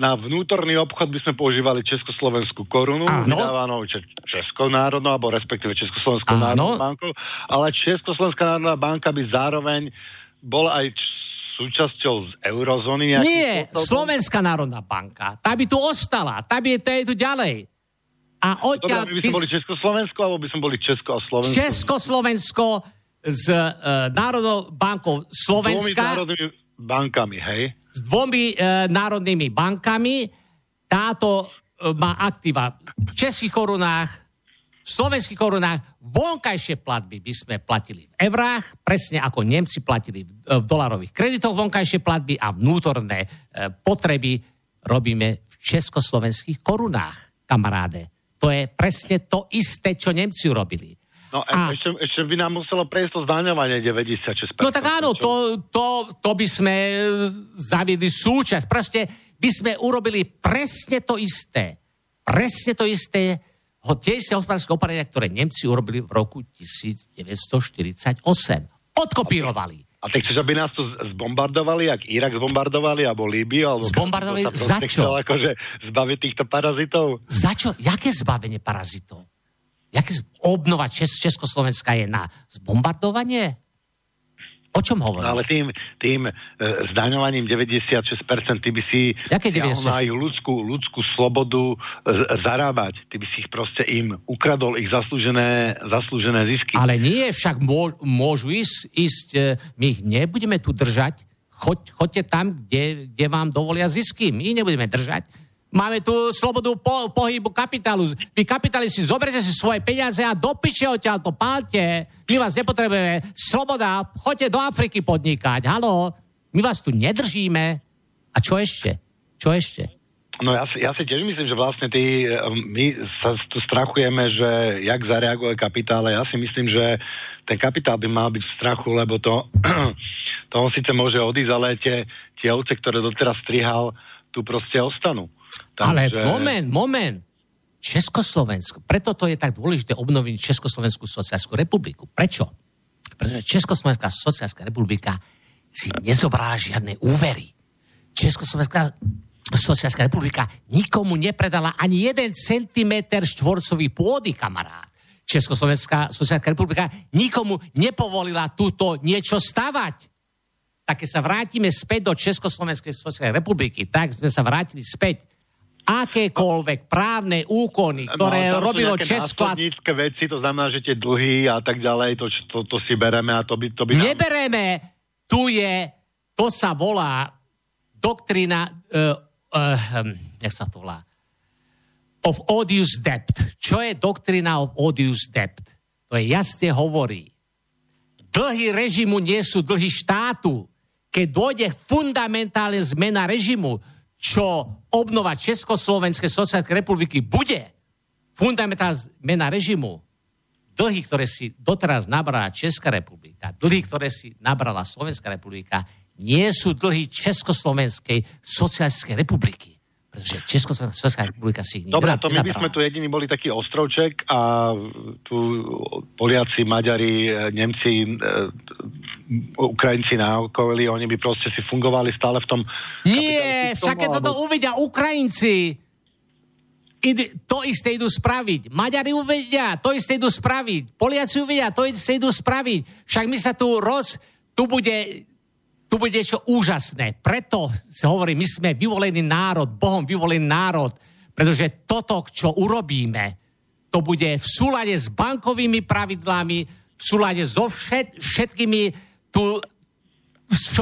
na vnútorný obchod by sme používali Československú korunu, vydávanou Českou národnou, alebo respektíve Československou národnou bankou, ale Československá národná banka by zároveň bola aj súčasťou z eurozóny? Nie, Slovenská národná banka. Tá by tu ostala, tá by je tu ďalej. A odtiaľ by sme boli Československo, alebo by sme boli Česko a Slovensko? Československo s Národnou bankou Slovenska. S dvomi národnými bankami, hej? S dvomi národnými bankami. Táto má aktíva v českých korunách, v slovenských korunách. Vonkajšie platby by sme platili v eurách, presne ako Nemci platili v dolárových kreditoch vonkajšie platby a vnútorné potreby robíme v československých korunách, kamaráde. To je presne to isté, čo Nemci urobili. No ešte by nám muselo prejsť to zdaňovanie 96%. No tak áno, to by sme zaviedli súčasť. Proste by sme urobili presne to isté. Presne to isté, tie isté hospodárske oparenia, ktoré Nemci urobili v roku 1948. Odkopírovali. A tak chceš, aby nás tu zbombardovali, jak Irak zbombardovali, alebo Líbiu, alebo... Zbombardovali za čo? Akože zbaviť týchto parazitov? Za čo? Jaké zbavenie parazitov? Jaké obnova Československa je na zbombardovanie? O čom hovorím? No, ale tým zdaňovaním 96% ty by si aj ľudskú slobodu zarábať. Ty by si ich proste im ukradol ich zaslúžené zisky. Ale nie, však môžu ísť. My ich nebudeme tu držať. Choďte tam, kde vám dovolia zisky. My nebudeme držať. Máme tu slobodu pohybu kapitálu. Vy kapitalisti, zoberete si svoje peniaze a do piče odtiaľ to pálte. My vás nepotrebujeme. Sloboda, choďte do Afriky podnikať. Haló, my vás tu nedržíme. A čo ešte? Čo ešte? No ja si tiež myslím, že vlastne my sa tu strachujeme, že jak zareaguje kapitál. Ja si myslím, že ten kapitál by mal byť v strachu, lebo to on síce môže odísť, ale tie ovce, ktoré doteraz strihal, tu proste ostanú. Takže... Ale moment. Československo. Preto to je tak dôležité obnoviť Československú sociálsku republiku. Prečo? Pretože Československá sociálska republika si nezobrala žiadne úvery. Československá sociálska republika nikomu nepredala ani 1 cm2 pôdy, kamarát. Československá sociálska republika nikomu nepovolila túto niečo stavať. Tak keď sa vrátime späť do Československej sociálnej republiky, tak sme sa vrátili späť. Akékoľvek právne úkony, ktoré robilo Česko... Následnícke veci, to znamená, že tie dlhy a tak ďalej, to si bereme a to by nám... Nebereme, to sa volá doktrina, jak sa to volá, of odious debt. Čo je doktrina of odious debt? To je jasne hovorí. Dlhy režimu nie sú dlhy štátu. Keď dôjde fundamentálne zmena režimu, čo obnova Československej sociálnej republiky bude fundamentálna zmena režimu, dlhy, ktoré si doteraz nabrala Česká republika, dlhy, ktoré si nabrala Slovenská republika, nie sú dlhy Československej sociálnej republiky. Pretože Československá republika si ich nebrala. Dobre, to my by sme tu jediní boli taký ostrovček a tu Poliaci, Maďari, Nemci, Ukrajinci naokolí, oni by proste si fungovali stále v tom... Nie, však keď toto uvidia Ukrajinci, to isté idú spraviť. Maďari uvidia, to isté idú spraviť. Poliaci uvidia, to isté idú spraviť. Však my sa tu Tu bude niečo úžasné. Preto sa hovorí, my sme vyvolený národ, Bohom vyvolený národ, pretože toto, čo urobíme, to bude v súlade s bankovými pravidlami, v súlade so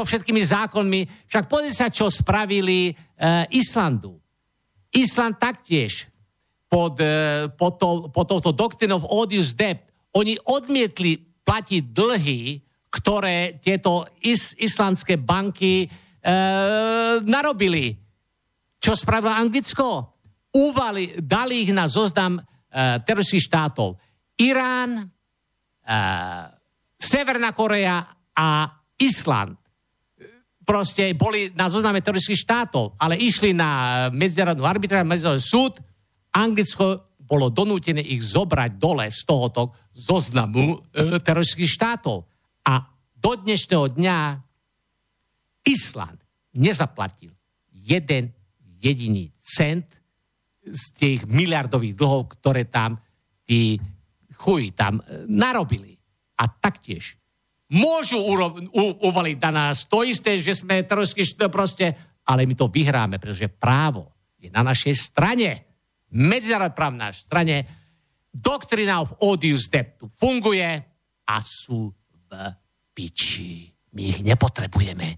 všetkými zákonmi. Však pozrite sa, čo spravili Islandu. Island taktiež pod touto doctrine of odious debt. Oni odmietli platiť dlhy, ktoré tieto islandské banky narobili. Čo spravilo Anglicko? Dali ich na zoznam teroristických štátov. Irán, Severná Korea a Island. Proste boli na zozname teroristických štátov, ale išli na medzinárodnú arbitráž, medzinárodný súd. Anglicko bolo donútené ich zobrať dole z tohoto zoznamu teroristických štátov. A do dnešného dňa Island nezaplatil 1 jediný cent z tých miliardových dlhov, ktoré tam tí tam narobili. A taktiež môžu uvaliť na nás to isté, že sme teroristické proste, ale my to vyhráme, pretože právo je na našej strane. Medzinárodné právo na našej strane. Doktrina of odious debt funguje a sú piči. My ich nepotrebujeme.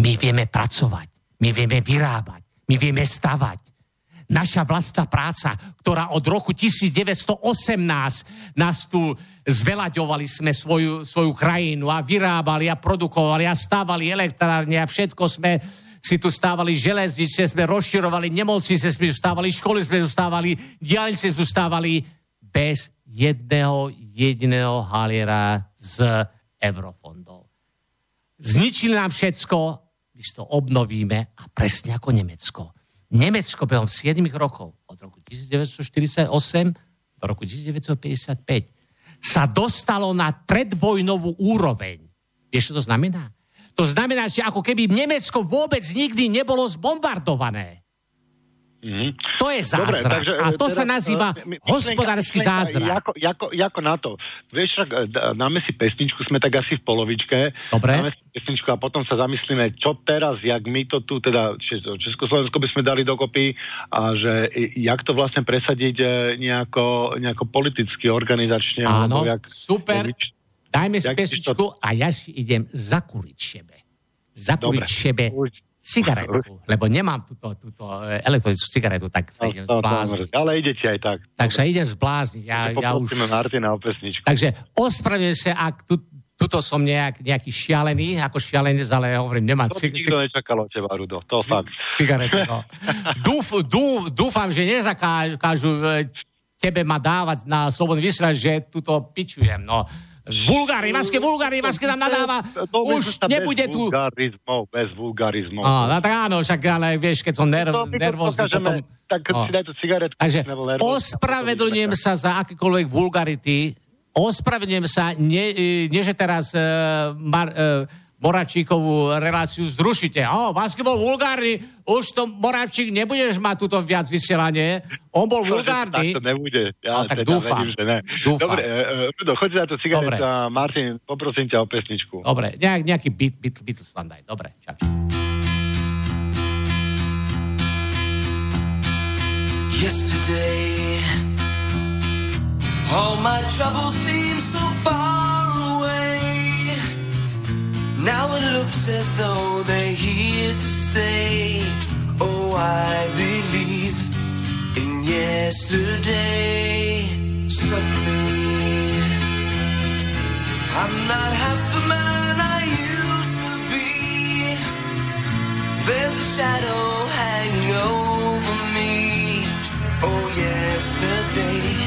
My vieme pracovať. My vieme vyrábať. My vieme stavať. Naša vlastná práca, ktorá od roku 1918 nás tu zvelaďovali sme svoju krajinu a vyrábali a produkovali a stávali elektrárne a všetko sme si tu stávali, železnice sme rozširovali, nemocnice sme tu stávali, školy sme tu stávali, diaľnice sme tu stávali bez jedného jediného haliera z eurofondov. Zničili nám všetko, my to obnovíme a presne ako Nemecko. Nemecko behom 7 rokov, od roku 1948 do roku 1955, sa dostalo na predvojnovú úroveň. Vieš, čo to znamená? To znamená, že ako keby Nemecko vôbec nikdy nebolo zbombardované. Mm-hmm. To je zázrak. Dobre, takže, a to teda, sa nazýva hospodársky zázrak. Jako na to. Vieš, dáme si pesničku, sme tak asi v polovičke. Dobre. Dáme si pesničku a potom sa zamyslíme, čo teraz, jak my to tu, teda Československo by sme dali dokopy a že jak to vlastne presadiť nejako politicky, organizačne. Áno, jak, super. Dajme si pesničku to... a ja si idem zakúriť šebe. Cigaretu, lebo nemám túto elektronickú cigaretu, tak sa idem zblázniť. Ale ide ti aj tak. Takže idem zblázniť. Ja už... Martina o pesničku. Takže ospravedlňujem sa, ak tuto som nejaký šialený, ako šialenec, ale ja hovorím, nemám cigaretu. To nikto nečakal od teba, Rudo, to fakt. Cigaretu, no. Dúfam, že nezakážu tebe ma dávať na slobodný vysielač, že tuto pičujem, no. Vulgarizmus tam nadáva. Už nebude tu. Bez vulgarizmu. Tak áno, však ale vieš, keď som nervózny potom... Tak si daj tú cigaretku. Takže ospravedlňujem sa za akékoľvek vulgarity. Ospravedlňujem sa, nie že teraz Moravčíkovú reláciu zrušite. Vaský bol vulgárny, už to Moravčík nebudeš mať túto viac vysielanie. On bol vulgárny. Tak to nebude. Ja tak dúfam. Vedím, že ne. Dobre, Rudo, choď na tú cigaretu a Martin, poprosím ťa o pesničku. Dobre, nejaký beat tam daj. Dobre, čau. Yesterday, all my troubles seem so far away. Now it looks as though they're here to stay. Oh, I believe in yesterday. Suddenly, I'm not half the man I used to be. There's a shadow hanging over me. Oh, yesterday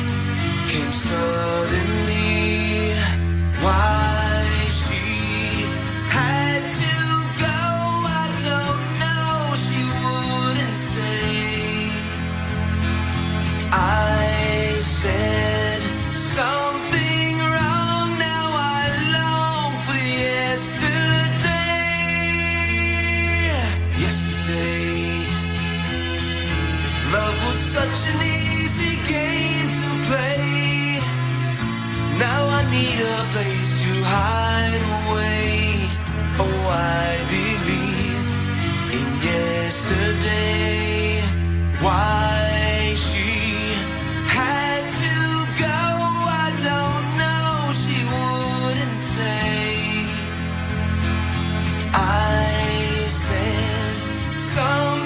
came suddenly. Why she had to go, I don't know. She wouldn't say. I said something wrong. Now I long for yesterday. Yesterday, love was such an easy game to play. Now I need a place to hide away. Oh, I believe in yesterday. Why she had to go, I don't know. She wouldn't say. I said something.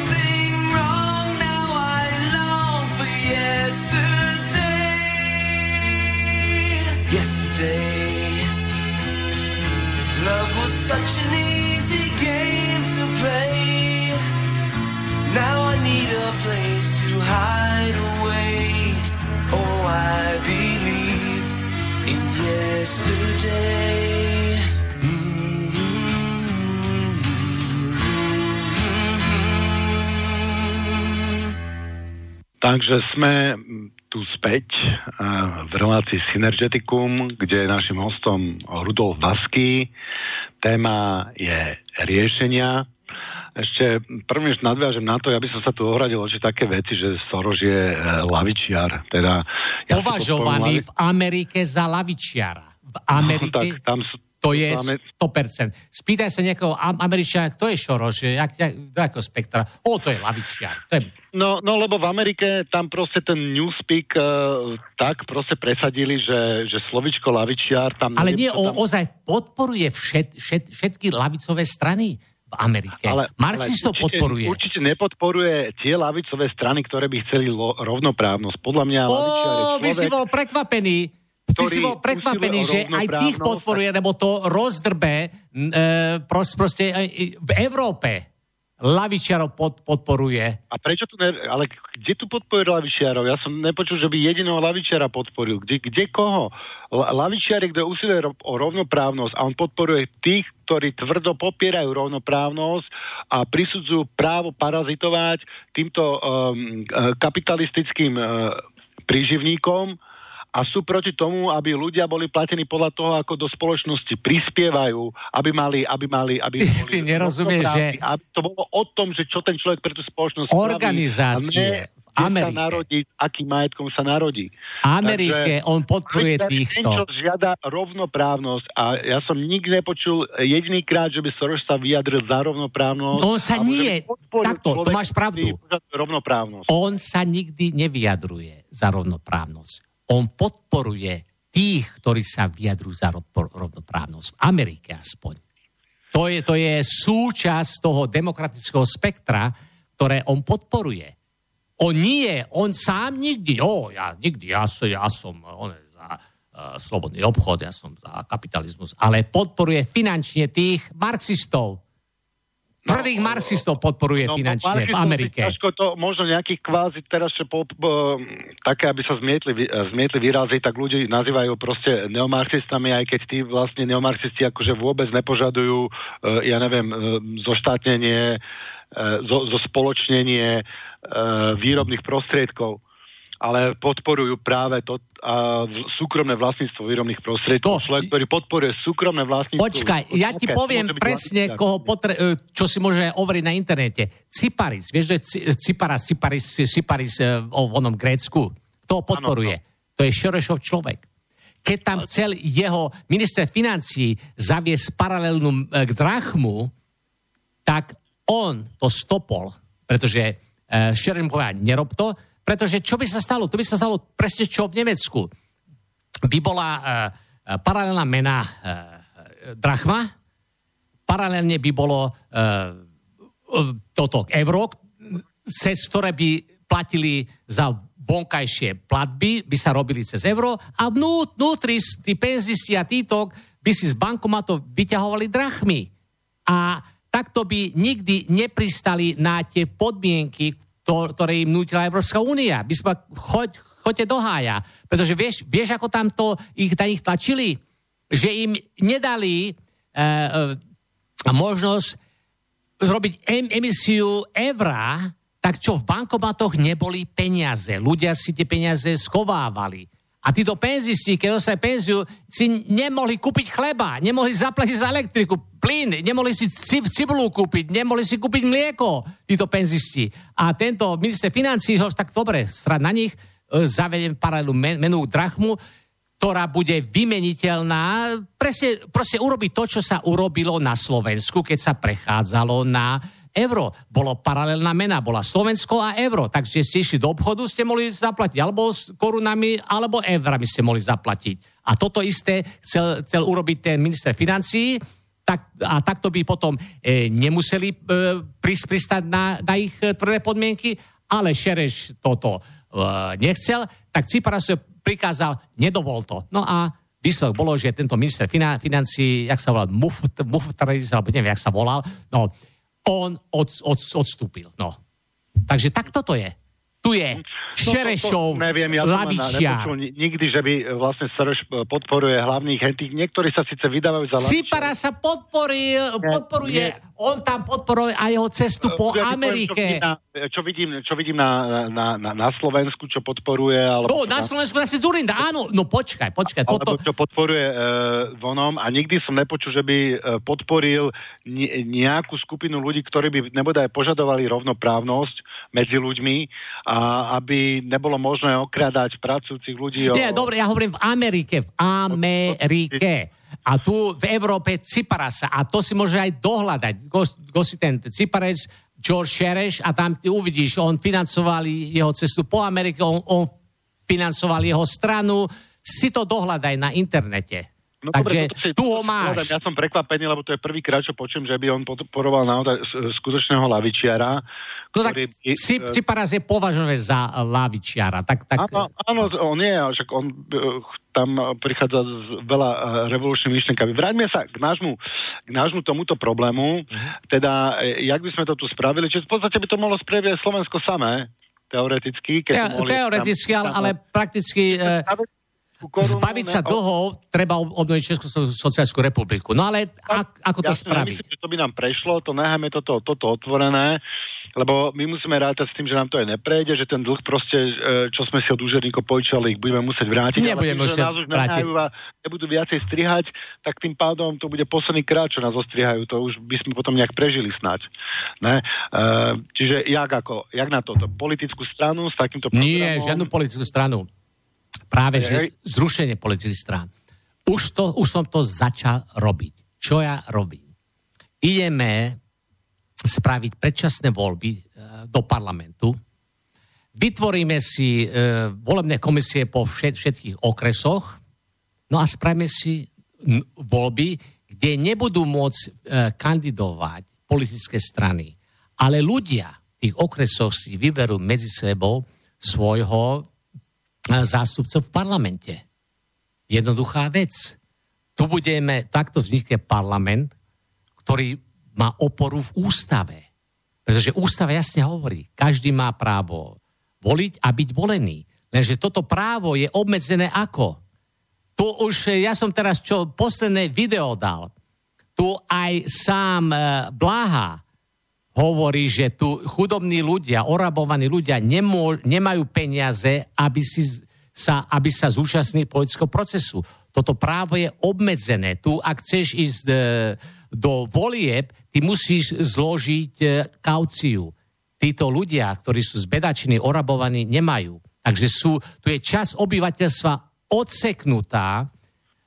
Yesterday, yesterday, love was such an easy game to play. Now I need a place to hide away. Oh, I believe in yesterday. Takže sme tu späť v relácii Synergeticum, kde je našim hostom Rudolf Vaský. Téma je riešenia. Ešte prvne nadviažem na to, ja by som sa tu ohradil oči také veci, že Soros je lavičiar. Teda, ja považovaný v Amerike za lavičiara. V Amerike... Tak, tam sú... To je 100%. Spýtaj sa niekoho Američana, kto je Soros, ako spektra. To je lavičiar. To je... No, lebo v Amerike tam proste ten newspeak tak proste presadili, že slovičko lavičiar tam... Ale neviem, nie, on tam... ozaj podporuje všetky lavicové strany v Amerike. Marxist to podporuje. Určite nepodporuje tie lavicové strany, ktoré by chceli rovnoprávnosť. Podľa mňa lavičiar je človek... By si bol prekvapený. Ty si bol prekvapený, že aj tých podporuje, lebo to rozdrbe v Európe. Lavičiarov podporuje. A prečo tu ale kde tu podporuje lavičiarov? Ja som nepočul, že by jediného lavičiara podporil. Kde koho? Lavičiar je, kto usiluje o rovnoprávnosť a on podporuje tých, ktorí tvrdo popierajú rovnoprávnosť a prisudzujú právo parazitovať týmto kapitalistickým príživníkom. A sú proti tomu, aby ľudia boli platení podľa toho, ako do spoločnosti prispievajú, aby ty nerozumieš, že... Aby to bolo o tom, že čo ten človek pre tú spoločnosť organizácie spraví, v Amerike. Sa narodí, akým majetkom sa narodí. V Amerike on podporuje týchto. Žiada rovnoprávnosť a ja som nikdy nepočul jedinýkrát, že by Soros sa vyjadril za rovnoprávnosť. On sa nie... Takto, to máš pravdu. On sa nikdy nevyjadruje za rovnoprávnosť. On podporuje tých, ktorí sa vyjadrujú za rovnoprávnosť. V Amerike aspoň. To je súčasť toho demokratického spektra, ktoré on podporuje. On nie, on sám nikdy. Ja som za slobodný obchod, ja som za kapitalizmus. Ale podporuje finančne tých marxistov. Prvých marxistov podporuje finančne v Amerike. To, možno nejakých kvázi teraz, čo také, aby sa zmietli výrazy, tak ľudí nazývajú proste neomarxistami, aj keď tí vlastne neomarxisti akože vôbec nepožadujú, ja neviem, zoštátnenie, zospoločnenie výrobných prostriedkov, ale podporujú práve to súkromné vlastníctvo výrobných prostriedkov. Človek, ktorý podporuje súkromné vlastníctvo... Počkaj, ja ti poviem presne, koho čo si môže overiť na internete. Tsiparis, vieš, že Tsiparis v onom Grécku, to podporuje. Ano, no. To je Šerešov človek. Keď tam chcel jeho minister financií zaviesť paralelnú k drachmu, tak on to stopol, pretože Šerešov povedal, nerob to. Pretože čo by sa stalo? To by sa stalo presne čo v Nemecku. By bola paralelná mena drachma, paralelne by bolo toto euro, cez ktoré by platili za vonkajšie platby, by sa robili cez euro a vnútri tí penzisti a títo by si z bankomatov vyťahovali drachmy. A takto by nikdy nepristali na tie podmienky, ktoré im nútila Európska únia. By sme choďte do hája. Pretože vieš ako tam to ich tlačili? Že im nedali možnosť robiť emisiu evra, tak čo v bankomatoch neboli peniaze. Ľudia si tie peniaze schovávali. A títo penzisti, keď dostali penziu, si nemohli kúpiť chleba, nemohli zaplatiť za elektriku, plyn, nemohli si cibulu kúpiť, nemohli si kúpiť mlieko, títo penzisti. A tento minister financií, tak dobre, strad na nich, zavedem paralelu menu drachmu, ktorá bude vymeniteľná, proste urobiť to, čo sa urobilo na Slovensku, keď sa prechádzalo na euro. Bolo paralelná mena, bola Slovensko a euro. Takže ste išli do obchodu, ste mohli zaplatiť alebo s korunami, alebo eurami ste mohli zaplatiť. A toto isté chcel urobiť ten minister financií, a takto by potom nemuseli pristať na ich tvrdé podmienky, ale Šereš toto nechcel, tak Tsipras prikázal, nedovol to. No a výsledok bolo, že tento minister financií, jak sa volal, Muftariz, alebo neviem, jak sa volal, no on odstúpil. No. Takže takto to je. Tu je Šerešov, lavičiar. Nikdy, že by vlastne Šereš podporuje hlavných hentých. Niektorí sa síce vydávajú za lavičiar. Tsipras sa podporuje. On tam podporuje aj jeho cestu po Amerike. Čo vidím na Slovensku, čo podporuje. Alebo na Slovensku zase Dzurinda, áno. No počkaj. Alebo čo podporuje vonom. A nikdy som nepočul, že by podporil nejakú skupinu ľudí, ktorí by nebodaj požadovali rovnoprávnosť medzi ľuďmi, a aby nebolo možné okrádať pracujúcich ľudí. Nie, dobre, ja hovorím v Amerike. A tu v Európe Tsiprasa. A to si môže aj dohľadať. Go si ten Tsipras, George Soros, a tam ty uvidíš, on financoval jeho cestu po Amerike, on financoval jeho stranu. Si to dohľadaj na internete. No, takže tu ho máš. Ja som prekvapený, lebo to je prvýkrát, čo počujem, že by on podporoval naozaj skutočného lavičiara. No tak Tsipras je považovaný za lavičiara. Tak... Áno, on je, však on tam prichádza z veľa revolučných myšlenkami. Vráťme sa k nášmu tomuto problému, teda jak by sme to tu spravili, čiže v podstate by to mohlo spraviť Slovensko samé, teoreticky. Teoreticky, ale prakticky... Zbaviť sa dlhov treba obnoviť Československú sociálsku republiku. No ale ako to spraviť? Myslím, že to by nám prešlo, to necháme toto otvorené, lebo my musíme rátať s tým, že nám to aj neprejde, že ten dlh proste, čo sme si od úžerníkov požičali, budeme musieť vrátiť. Nebudeme musieť vrátiť. Nebudú viacej strihať, tak tým pádom to bude posledný krát, čo nás ostrihajú. To už by sme potom nejak prežili snáď. Ne? Čiže jak na toto? Politickú stranu s takýmto programom? Nie, žiadnu politickú stranu. Práve, že zrušenie politických strán. Už som to začal robiť. Čo ja robím? Ideme spraviť predčasné voľby do parlamentu. Vytvoríme si volebné komisie po všetkých okresoch. No a spravíme si voľby, kde nebudú môcť kandidovať politické strany. Ale ľudia v tých okresoch si vyberú medzi sebou svojho zástupcov v parlamente. Jednoduchá vec. Tu budeme, takto vznikne parlament, ktorý má oporu v ústave. Pretože ústava jasne hovorí, každý má právo voliť a byť volený. Lenže toto právo je obmedzené ako? Tu už, ja som teraz čo posledné video dal, tu aj sám Blaha hovorí, že tu chudobní ľudia, orabovaní ľudia nemajú peniaze, aby sa zúčastnili politického procesu. Toto právo je obmedzené. Tu, ak chceš ísť do volieb, ty musíš zložiť kauciu. Títo ľudia, ktorí sú zbedačení, orabovaní, nemajú. Takže tu je časť obyvateľstva odseknutá.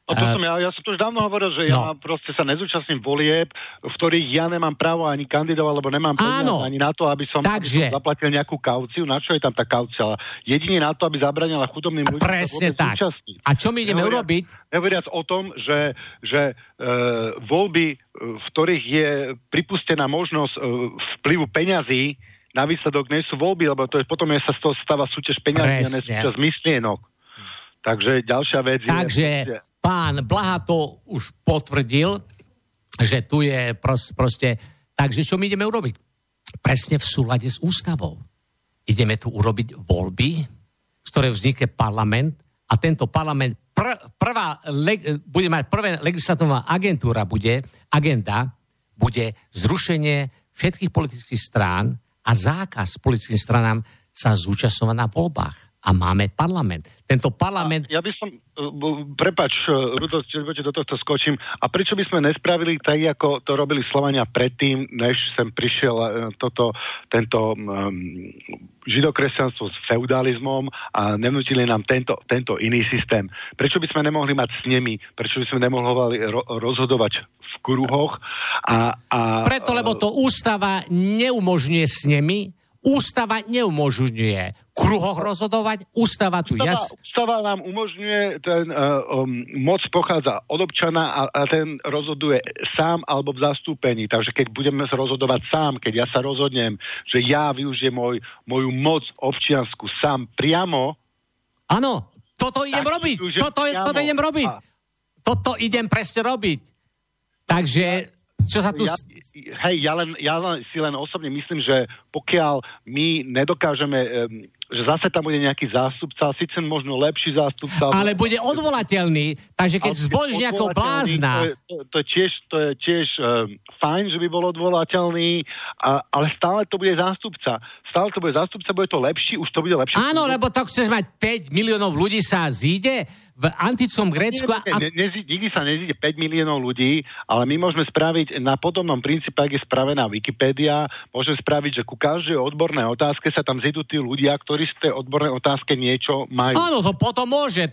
No to som ja som to už dávno hovoril, že ja proste sa nezúčastním volieb, v ktorých ja nemám právo ani kandidovať, lebo nemám peniaze ani na to, aby som zaplatil nejakú kauciu. Na čo je tam tá kaucia? Jedine na to, aby zabránila chudobným ľuďom sa tak zúčastniť. A čo my ideme urobiť? Neveriac o tom, že voľby, v ktorých je pripustená možnosť vplyvu peňazí na výsledok, nie sú voľby, lebo to je, potom sa z toho stáva súťaž peňazí a nie súťaž myšlienok. Takže ďalšia vec je... Pán Blaha to už potvrdil, že tu je proste... Takže čo my ideme urobiť? Presne v súlade s ústavou. Ideme tu urobiť voľby, z ktoré vznikne parlament a tento parlament bude mať prvé legislatívna agenda bude zrušenie všetkých politických strán a zákaz politickým stranám sa zúčastňovať na voľbách. A máme parlament. Tento parlament... Ja by som... Prepáč, Rudolf, do tohto skočím. A prečo by sme nespravili tak, ako to robili Slovania predtým, než sem prišiel tento židokresťanstvo s feudalizmom a nevnutili nám tento iný systém? Prečo by sme nemohli mať s nimi? Prečo by sme nemohli rozhodovať v kruhoch? Preto, lebo to ústava neumožňuje s nimi. Ústava neumožňuje kruhoch rozhodovať, ústava tu jasne. Ústava nám umožňuje, moc pochádza od občana a ten rozhoduje sám alebo v zastúpení. Takže keď budeme rozhodovať sám, keď ja sa rozhodnem, že ja využijem moju moc občiansku sám priamo... Áno, toto idem robiť. Toto idem robiť. Toto idem presne robiť. Takže... Čo sa tu... Ja si len osobne myslím, že pokiaľ my nedokážeme, že zase tam bude nejaký zástupca, síce možno lepší zástupca... Ale bude odvolateľný, takže keď zvolíš nejakého blázna... To je tiež fajn, že by bol odvolateľný, ale stále to bude zástupca. Stále to bude zástupca, bude to lepší, už to bude lepšie. Áno, lebo to chceš mať 5 miliónov ľudí sa zíde... V antickom Grécku... Nikdy sa nezíde 5 miliónov ľudí, ale my môžeme spraviť na podobnom princípe, ak je spravená Wikipédia, môžeme spraviť, že ku každej odbornej otázke sa tam zídu tí ľudia, ktorí z tej odbornej otázke niečo majú. Áno, to potom môže.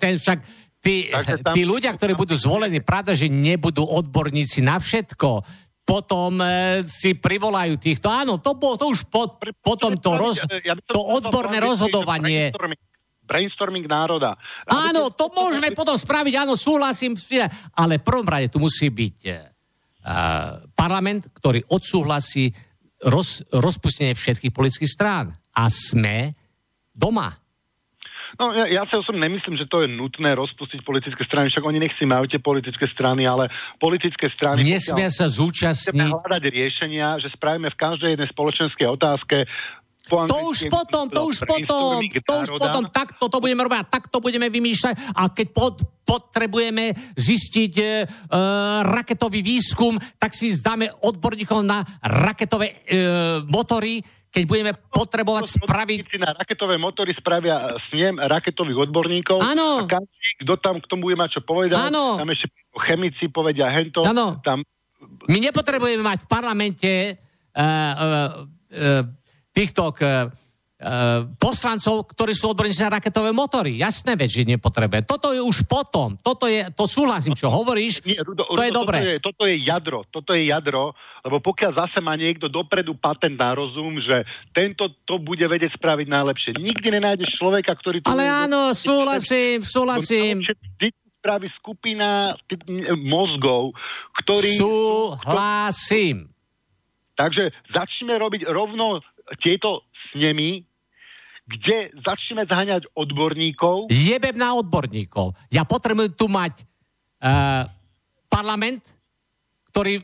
Tí ľudia, ktorí budú zvolení, pravda, že nebudú odborníci na všetko, potom si privolajú týchto. Áno, to odborné rozhodovanie... Brainstorming národa. Áno, to môžeme potom spraviť, áno, súhlasím. Ale v prvom rade tu musí byť parlament, ktorý odsúhlasí rozpustenie všetkých politických strán. A sme doma. No, ja si osobne nemyslím, že to je nutné rozpustiť politické strany, však oni nechci majú tie politické strany, ale politické strany... Nesmia sa zúčastniť. Chceme hľadať riešenia, že spravíme v každej jednej spoločenskej otázke. To už potom takto to budeme robiť, takto budeme vymýšľať a keď potrebujeme zistiť raketový výskum, tak si zdáme odborníkov na raketové motory, keď budeme potrebovať spraviť... Na raketové motory spravia s ním raketových odborníkov. Áno. A každý, kto tam k tomu bude mať čo povedať, ano. Tam ešte chemici povedia hento. Tam... My nepotrebujeme mať v parlamente týchto poslancov, ktorí sú odborníci na raketové motory. Jasné, veď, že nepotrebuje. Toto je už potom. To súhlasím, čo hovoríš. Nie, to je dobré. Toto je jadro, lebo pokiaľ zase má niekto dopredu patent na rozum, že tento to bude vedieť spraviť najlepšie. Nikdy nenájdeš človeka, ktorý... Ale áno, súhlasím. Spraví skupina mozgov, ktorí... Súhlasím. Takže začneme robiť rovno tieto snemy, kde začneme zháňať odborníkov. Jebem na odborníkov. Ja potrebujem tu mať parlament, ktorý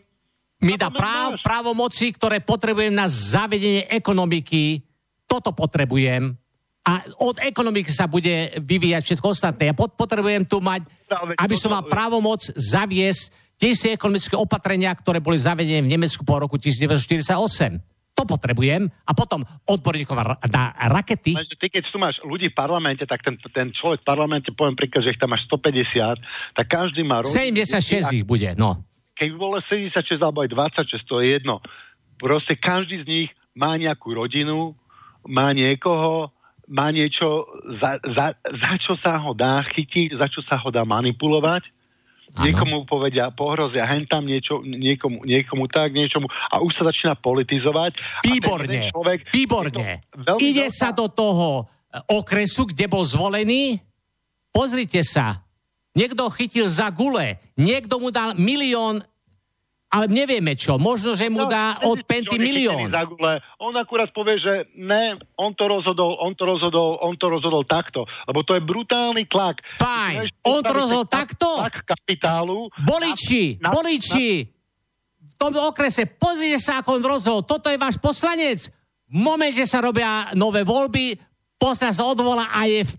mi dá právomoci, ktoré potrebujem na zavedenie ekonomiky. Toto potrebujem. A od ekonomiky sa bude vyvíjať všetko ostatné. Ja potrebujem tu mať, aby som mal právomoc zaviesť tie isté ekonomické opatrenia, ktoré boli zavedené v Nemecku po roku 1948. To potrebujem. A potom odborníkom na rakety. Ty, keď tu máš ľudí v parlamente, tak ten človek v parlamente, poviem príklad, že ich tam máš 150, tak každý má... 76 ich bude, no. Keď bolo 76 alebo aj 26, to je jedno. Proste každý z nich má nejakú rodinu, má niekoho, má niečo, za čo sa ho dá chytiť, za čo sa ho dá manipulovať. Ano. Niekomu povedia, pohrozia, hen tam niečo, niekomu tak, niečomu, a už sa začína politizovať. Výborne, výborne. Ide sa do toho okresu, kde bol zvolený. Pozrite sa, niekto chytil za gule, niekto mu dal 1 000 000, ale nevieme čo, možno, že mu dá od Penty 1 000 000. On akurát povie, že ne, on to rozhodol takto, lebo to je brutálny tlak. Fajn, on to rozhodol takto? Tlak kapitálu. Voliči, v tom okrese, pozrite sa, ako on rozhodol, toto je váš poslanec. V momente sa robia nové voľby, poslanec sa odvolá a je v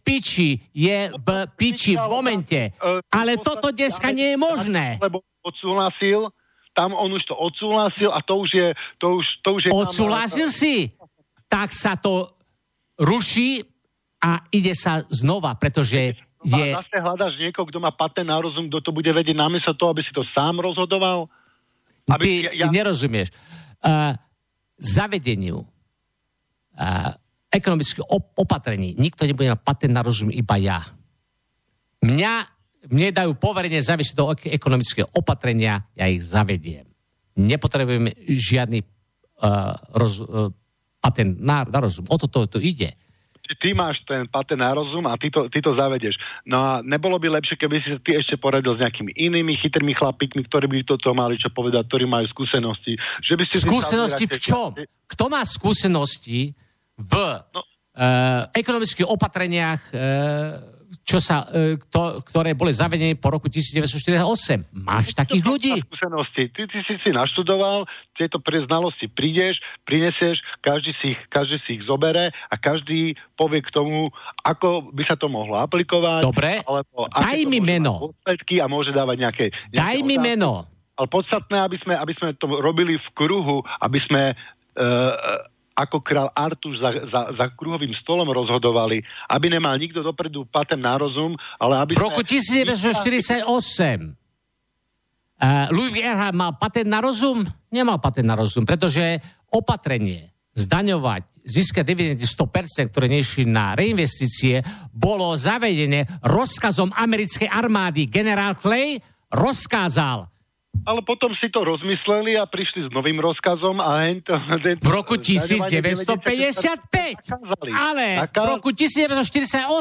piči, v momente. Ale toto dneska nie je možné. Lebo odsúhlasil, tam on už to odsúhlasil a to už je... Odsúhlasil si? Tak sa to ruší a ide sa znova, pretože je... Zase hľadaš niekoho, kto má patent na rozum, kto to bude vedieť namiesto toho, aby si to sám rozhodoval? Aby... Ty nerozumieš. Zavedeniu ekonomických opatrení nikto nebude mať patent na rozum, iba ja. Mne dajú poverenie zaviesť do ekonomické opatrenia, ja ich zavediem. Nepotrebujem žiadny patent na rozum. O toto to ide. Ty máš ten patent na rozum a ty to zavedieš. No a nebolo by lepšie, keby si ty ešte poradil s nejakými inými chytrými chlapíkmi, ktorí by toto mali čo povedať, ktorí majú skúsenosti. Že by skúsenosti v čom? Kto má skúsenosti v ekonomických opatreniach ktoré boli zavedené po roku 1948. Máš takých ľudí? Ty si naštudoval, tieto znalosti prinesieš, každý si ich zobere a každý povie k tomu, ako by sa to mohlo aplikovať. Dobre, alebo daj mi meno. A môže dávať nejaké daj mi meno. Ale podstatné, aby sme to robili v kruhu, aby sme... ako král Artúš za kruhovým stolom rozhodovali, aby nemal nikto dopredu patent na rozum, ale aby... V roku 1948 Ludvík Erhard mal patent na rozum? Nemal patent na rozum, pretože opatrenie zdaňovať získať dividendy 100%, ktoré nešli na reinvestície, bolo zavedené rozkazom americkej armády. Generál Clay rozkázal. Ale potom si to rozmysleli a prišli s novým rozkazom a... V roku 1955! Ale v roku 1948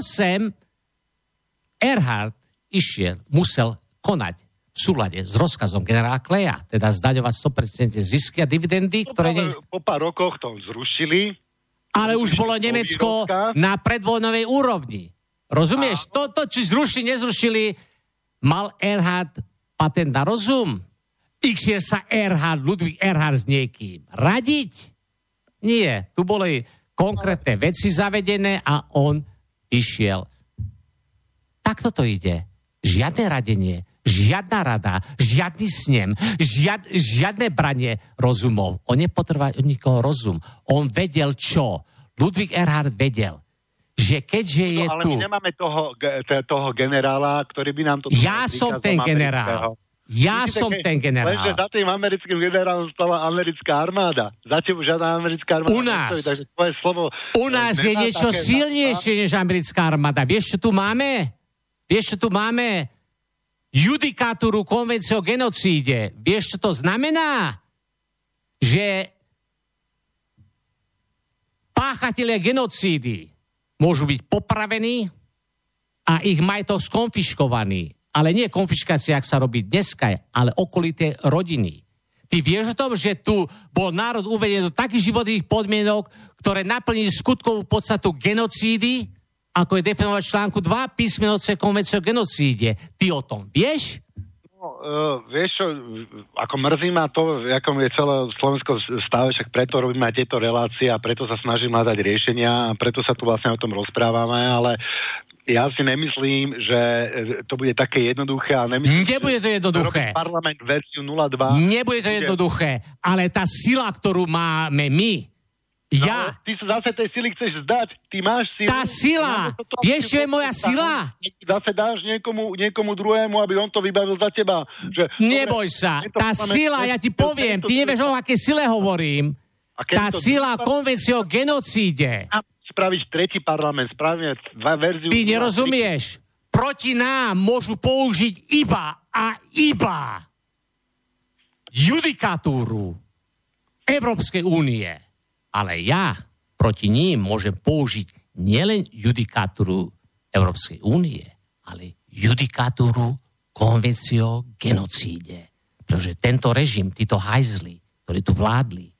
Erhard musel konať v súlade s rozkazom generála Kleja, teda zdaňovať 100% zisky a dividendy, ktoré... Po pár rokoch to zrušili. Ale už bolo Nemecko na predvojnovej úrovni. Rozumieš? Toto, či zrušili, nezrušili, mal Erhard patent na rozum. Išiel sa Ludvík Erhard s niekým radiť? Nie. Tu boli konkrétne veci zavedené a on išiel. Takto to ide. Žiadne radenie, žiadna rada, žiadny snem, žiadne branie rozumov. On nepotreboval od nikoho rozum. On vedel čo? Ludvík Erhard vedel, že keďže je tu... Ale my nemáme toho generála, ktorý by nám to... Ja som ten generál. Lenže za tým americkým generálom stala americká armáda. Za tým žiadna americká armáda. U nás. Takže tvoje slovo... U nás je niečo silnejšie než americká armáda. Vieš, čo tu máme? Judikatúru konvencie o genocíde. Vieš, čo to znamená? Že páchatelia genocídy môžu byť popravení a ich majetok skonfiškovaný. Ale nie konfiškácia, ak sa robí dneska, ale okolité rodiny. Ty vieš o tom, že tu bol národ uvedený do takých životných podmienok, ktoré naplní skutkovú podstatu genocídy, ako je definované v článku 2 písmeno C konvencie o genocíde. Ty o tom vieš? Vieš čo, ako mrzí ma to, v akom je celé Slovensko stave, však preto robíme aj tieto relácie a preto sa snažím hľadať riešenia a preto sa tu vlastne o tom rozprávame, ale ja si nemyslím, že to bude také jednoduché. Nebude to jednoduché. Parlament verziu 02. Nebude to jednoduché, ale tá sila, ktorú máme my, ja. No, ty sa zase tej sily chceš zdať. Ty máš silu. Tá sila. Vieš, čo je moja sila? Zase dáš niekomu druhému, aby on to vybavil za teba. Že, neboj sa. Tá sila, ja ti poviem, ty nevieš, o aké sile hovorím. Tá sila konvencie o genocíde. Spraviť tretí parlament, spraviť dva verziu. Ty nerozumieš. Proti nám môžu použiť iba a iba judikatúru Európskej únie. Ale ja proti ním môžem použiť nielen judikatúru Európskej únie, ale judikatúru konvencie o genocíde. Pretože tento režim, títo hajzli, ktorí tu vládli,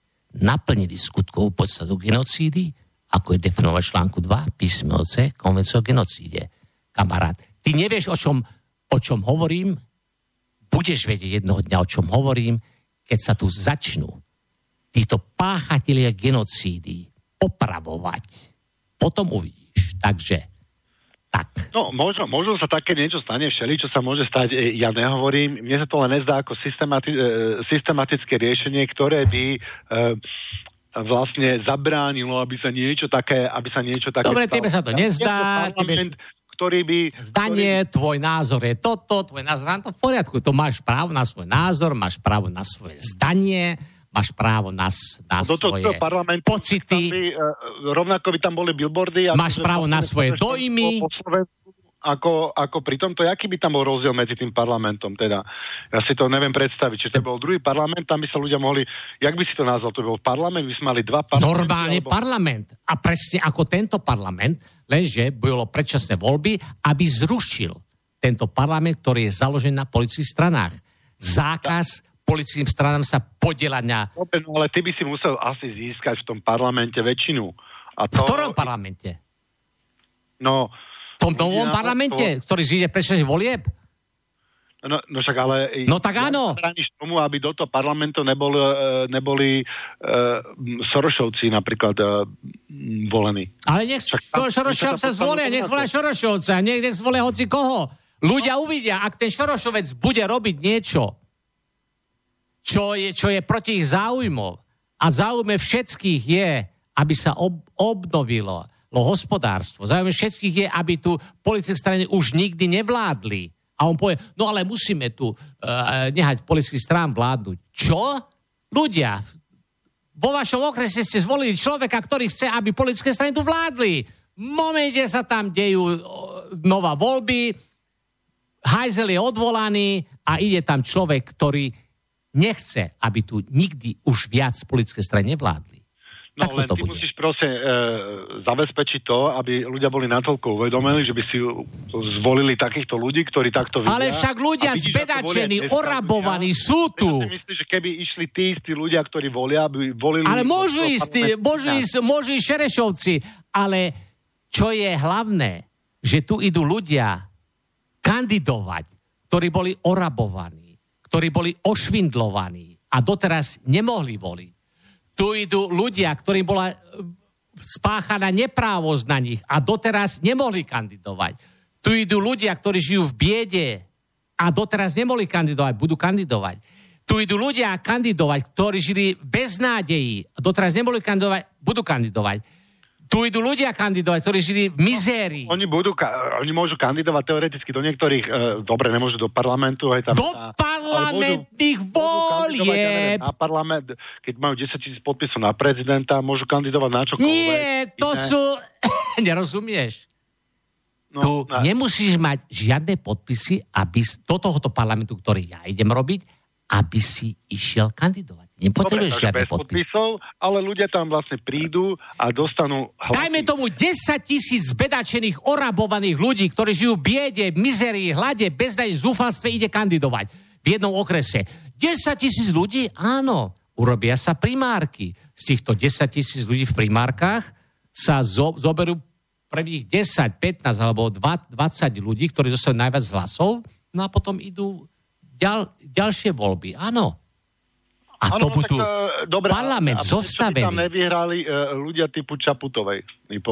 naplnili skutkovú podstatu genocídy, ako je definované článku 2, písmeno C, konvencie o genocíde. Kamarát, ty nevieš, o čom hovorím? Budeš vedieť jednoho dňa, o čom hovorím, keď sa tu začnú týchto páchatelia genocídy opravovať. Potom uvidíš. Takže, tak. No, možno sa také niečo stane všeli, čo sa môže stať. Ja nehovorím, mne sa to len nezdá ako systematické riešenie, ktoré by vlastne zabránilo, aby sa niečo také... Dobre, tebe sa to nezdá. Ktorý by... Zdanie, tvoj názor je toto, tvoj názor je to v poriadku. To máš právo na svoj názor, máš právo na svoje zdanie, máš právo na svoje pocity. By, rovnako by tam boli billboardy. Máš právo na svoje dojmy. Ako pri tomto, aký by tam bol rozdiel medzi tým parlamentom, teda? Ja si to neviem predstaviť. Čiže to bol druhý parlament, tam by sa ľudia mohli... Jak by si to nazval? To bol parlament? By sme mali dva parlamenty? Normálne alebo... parlament. A presne ako tento parlament, lenže bolo predčasné voľby, aby zrušil tento parlament, ktorý je založený na politických stranách. Zákaz... politickým stranám sa podieľať na... No, ale ty by si musel asi získať v tom parlamente väčšinu. A to... V ktorom parlamente? No... V tom novom parlamente, ktorý zíde predčasných volieb? No však ale... No tak áno. Zabrániš tomu, aby do toho parlamentu neboli Sorošovci napríklad volení. Ale nech Sorošov sa zvolia, nech volá Sorošovca, nech zvolia hoci koho. Ľudia uvidia, ak ten Sorošovec bude robiť niečo, čo je proti ich záujmom. A záujme všetkých je, aby sa obnovilo hospodárstvo. Záujme všetkých je, aby tu politické strany už nikdy nevládli. A on povie, no ale musíme tu nehať politických strán vládnuť. Čo? Ľudia, vo vašom okrese ste zvolili človeka, ktorý chce, aby politické strany tu vládli. V momente sa tam dejú nová voľby, hajzel je odvolaný a ide tam človek, ktorý nechce, aby tu nikdy už viac politické strany nevládli. No len ty musíš proste zabezpečiť to, aby ľudia boli natoľko uvedomení, že by si zvolili takýchto ľudí, ktorí takto vidia. Ale však ľudia zbedačení, orabovaní sú tu. Ja si myslím, že keby išli tí istí ľudia, ktorí volia, by volili... Ale môžu ísť Šerešovci, ale čo je hlavné, že tu idú ľudia kandidovať, ktorí boli orabovaní, ktorí boli ošvindlovaní a doteraz nemohli voliť. Tu idú ľudia, ktorým bola spáchaná neprávosť na nich a doteraz nemohli kandidovať. Tu idú ľudia, ktorí žijú v biede a doteraz nemohli kandidovať, budú kandidovať. Tu idú ľudia kandidovať, ktorí žili bez nádejí a doteraz nemohli kandidovať, budú kandidovať. Tu idú ľudia kandidovať, ktorí žili v mizérii. Oni môžu kandidovať teoreticky do niektorých, dobre, nemôžu do parlamentu. Aj tam, do parlamentných volieb. Na parlament, keď majú 10 000 podpisov na prezidenta, môžu kandidovať na čokoľvek. Nie, to iné. Sú... Nerozumieš? No, tu nemusíš mať žiadne podpisy, aby do tohoto parlamentu, ktorý ja idem robiť, aby si išiel kandidovať. Nepotrebuješ žiadne podpisov, ale ľudia tam vlastne prídu a dostanú hlasy. Dajme tomu 10 000 zbedačených, orabovaných ľudí, ktorí žijú v biede, mizerii, hlade, beznadeji, zúfalstve, ide kandidovať v jednom okrese. 10 000 ľudí, áno, urobia sa primárky. Z týchto 10 000 ľudí v primárkach sa zoberú prvých 10, 15 alebo 20 ľudí, ktorí dostanú najviac hlasov, no a potom idú ďalšie voľby, áno. A ano, to budú parlament zostavený. Tam nevyhrali ľudia typu Čaputovej.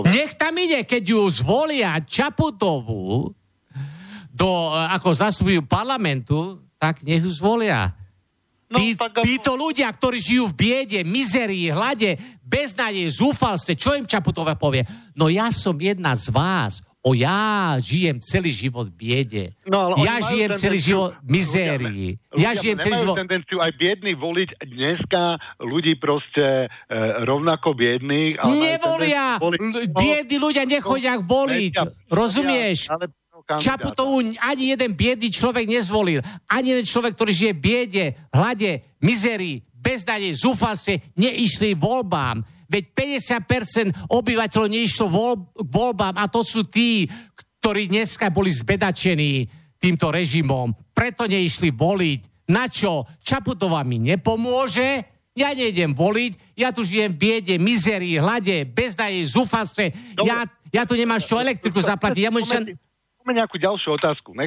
Nech tam ide, keď ju zvolia Čaputovú ako zastupujú parlamentu, tak nech ju zvolia. No, títo ľudia, ktorí žijú v biede, mizerii, hlade, beznadeji, zúfalstve, čo im Čaputová povie? No ja som jedna z vás. Ja žijem celý život v biede. No, ja žijem celý život v mizérii. Ja žijem celý život... tendenciu aj biedný voliť dneska ľudí proste rovnako biedných. Ale nevolia! Biední ľudia nechodia voliť. Rozumieš? Čaputovú ani jeden biedný človek nezvolil. Ani jeden človek, ktorý žije v biede, hlade, mizérii, beznádeji, zúfalstve, neišli voľbám. Veď 50% obyvateľov neišlo k voľbám a to sú tí, ktorí dneska boli zbedačení týmto režimom. Preto neišli voliť. Na čo? Čaputová mi nepomôže, ja nejdem voliť, ja tu žijem v biede, mizerii, hlade, beznadeji, zúfalstve, ja tu nemám čo elektriku zaplatiť. Ja môžem... Máme nejakú ďalšiu otázku.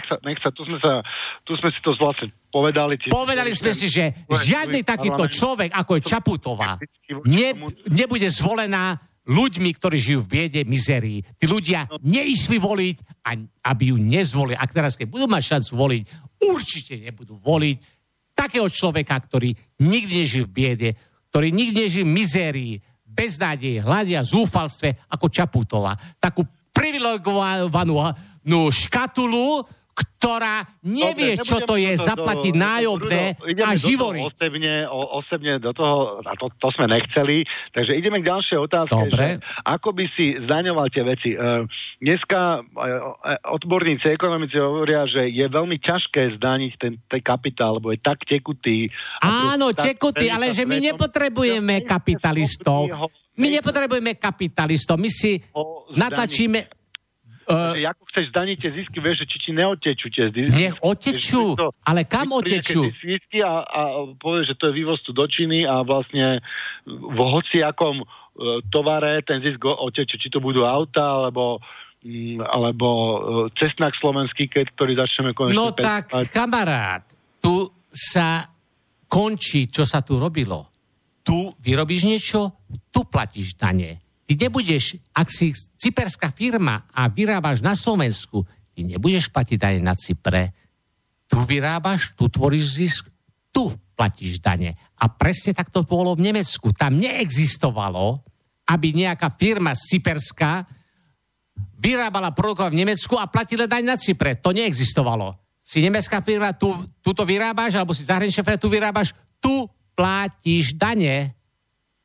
Tu sme si to vlastne povedali. Povedali sme si, že žiadny takýto človek, ako je Čaputová, nebude zvolená ľuďmi, ktorí žijú v biede, mizerii. Tí ľudia neišli voliť, aby ju nezvolili. A teraz, keď budú mať šancu voliť, určite nebudú voliť takého človeka, ktorý nikdy nežil v biede, ktorý nikdy nežil v mizerii, beznádeji, hľadia, zúfalstve, ako Čaputová. Takú privilegovanú škatulu, ktorá nevie, čo to je, zaplatiť nájomné a živory. Osobne do toho, a to sme nechceli, takže ideme k ďalšej otázke. Dobre. Ako by si zdaňoval tie veci? Dneska odborníci ekonomici hovoria, že je veľmi ťažké zdaniť ten kapitál, lebo je tak tekutý. Áno, tekutý, ale že my nepotrebujeme kapitalistov. My si natlačíme... ako chceš zdaniť tie zisky, vieš, či ti neotečú tie zisky. Nech otečú, ale kam otečú? Zisky a povieš, že to je vývoz tu do Číny a vlastne v hociakom tovare ten zisk otečú, či to budú auta, alebo cesnak slovenský, ktorý začneme konečne... No tak, kamarát, tu sa končí, čo sa tu robilo. Tu vyrobíš niečo, tu platíš dane. Ty nebudeš, ak si cyperská firma a vyrábaš na Slovensku, ty nebudeš platiť dane na Cypre. Tu vyrábaš, tu tvoríš zisk, tu platíš dane. A presne tak to bolo v Nemecku. Tam neexistovalo, aby nejaká firma cyperská vyrábala produkty v Nemecku a platila daň na Cypre. To neexistovalo. Si nemecká firma, tu to vyrábaš, alebo si zahraničná firma, tu vyrábaš, tu platíš dane.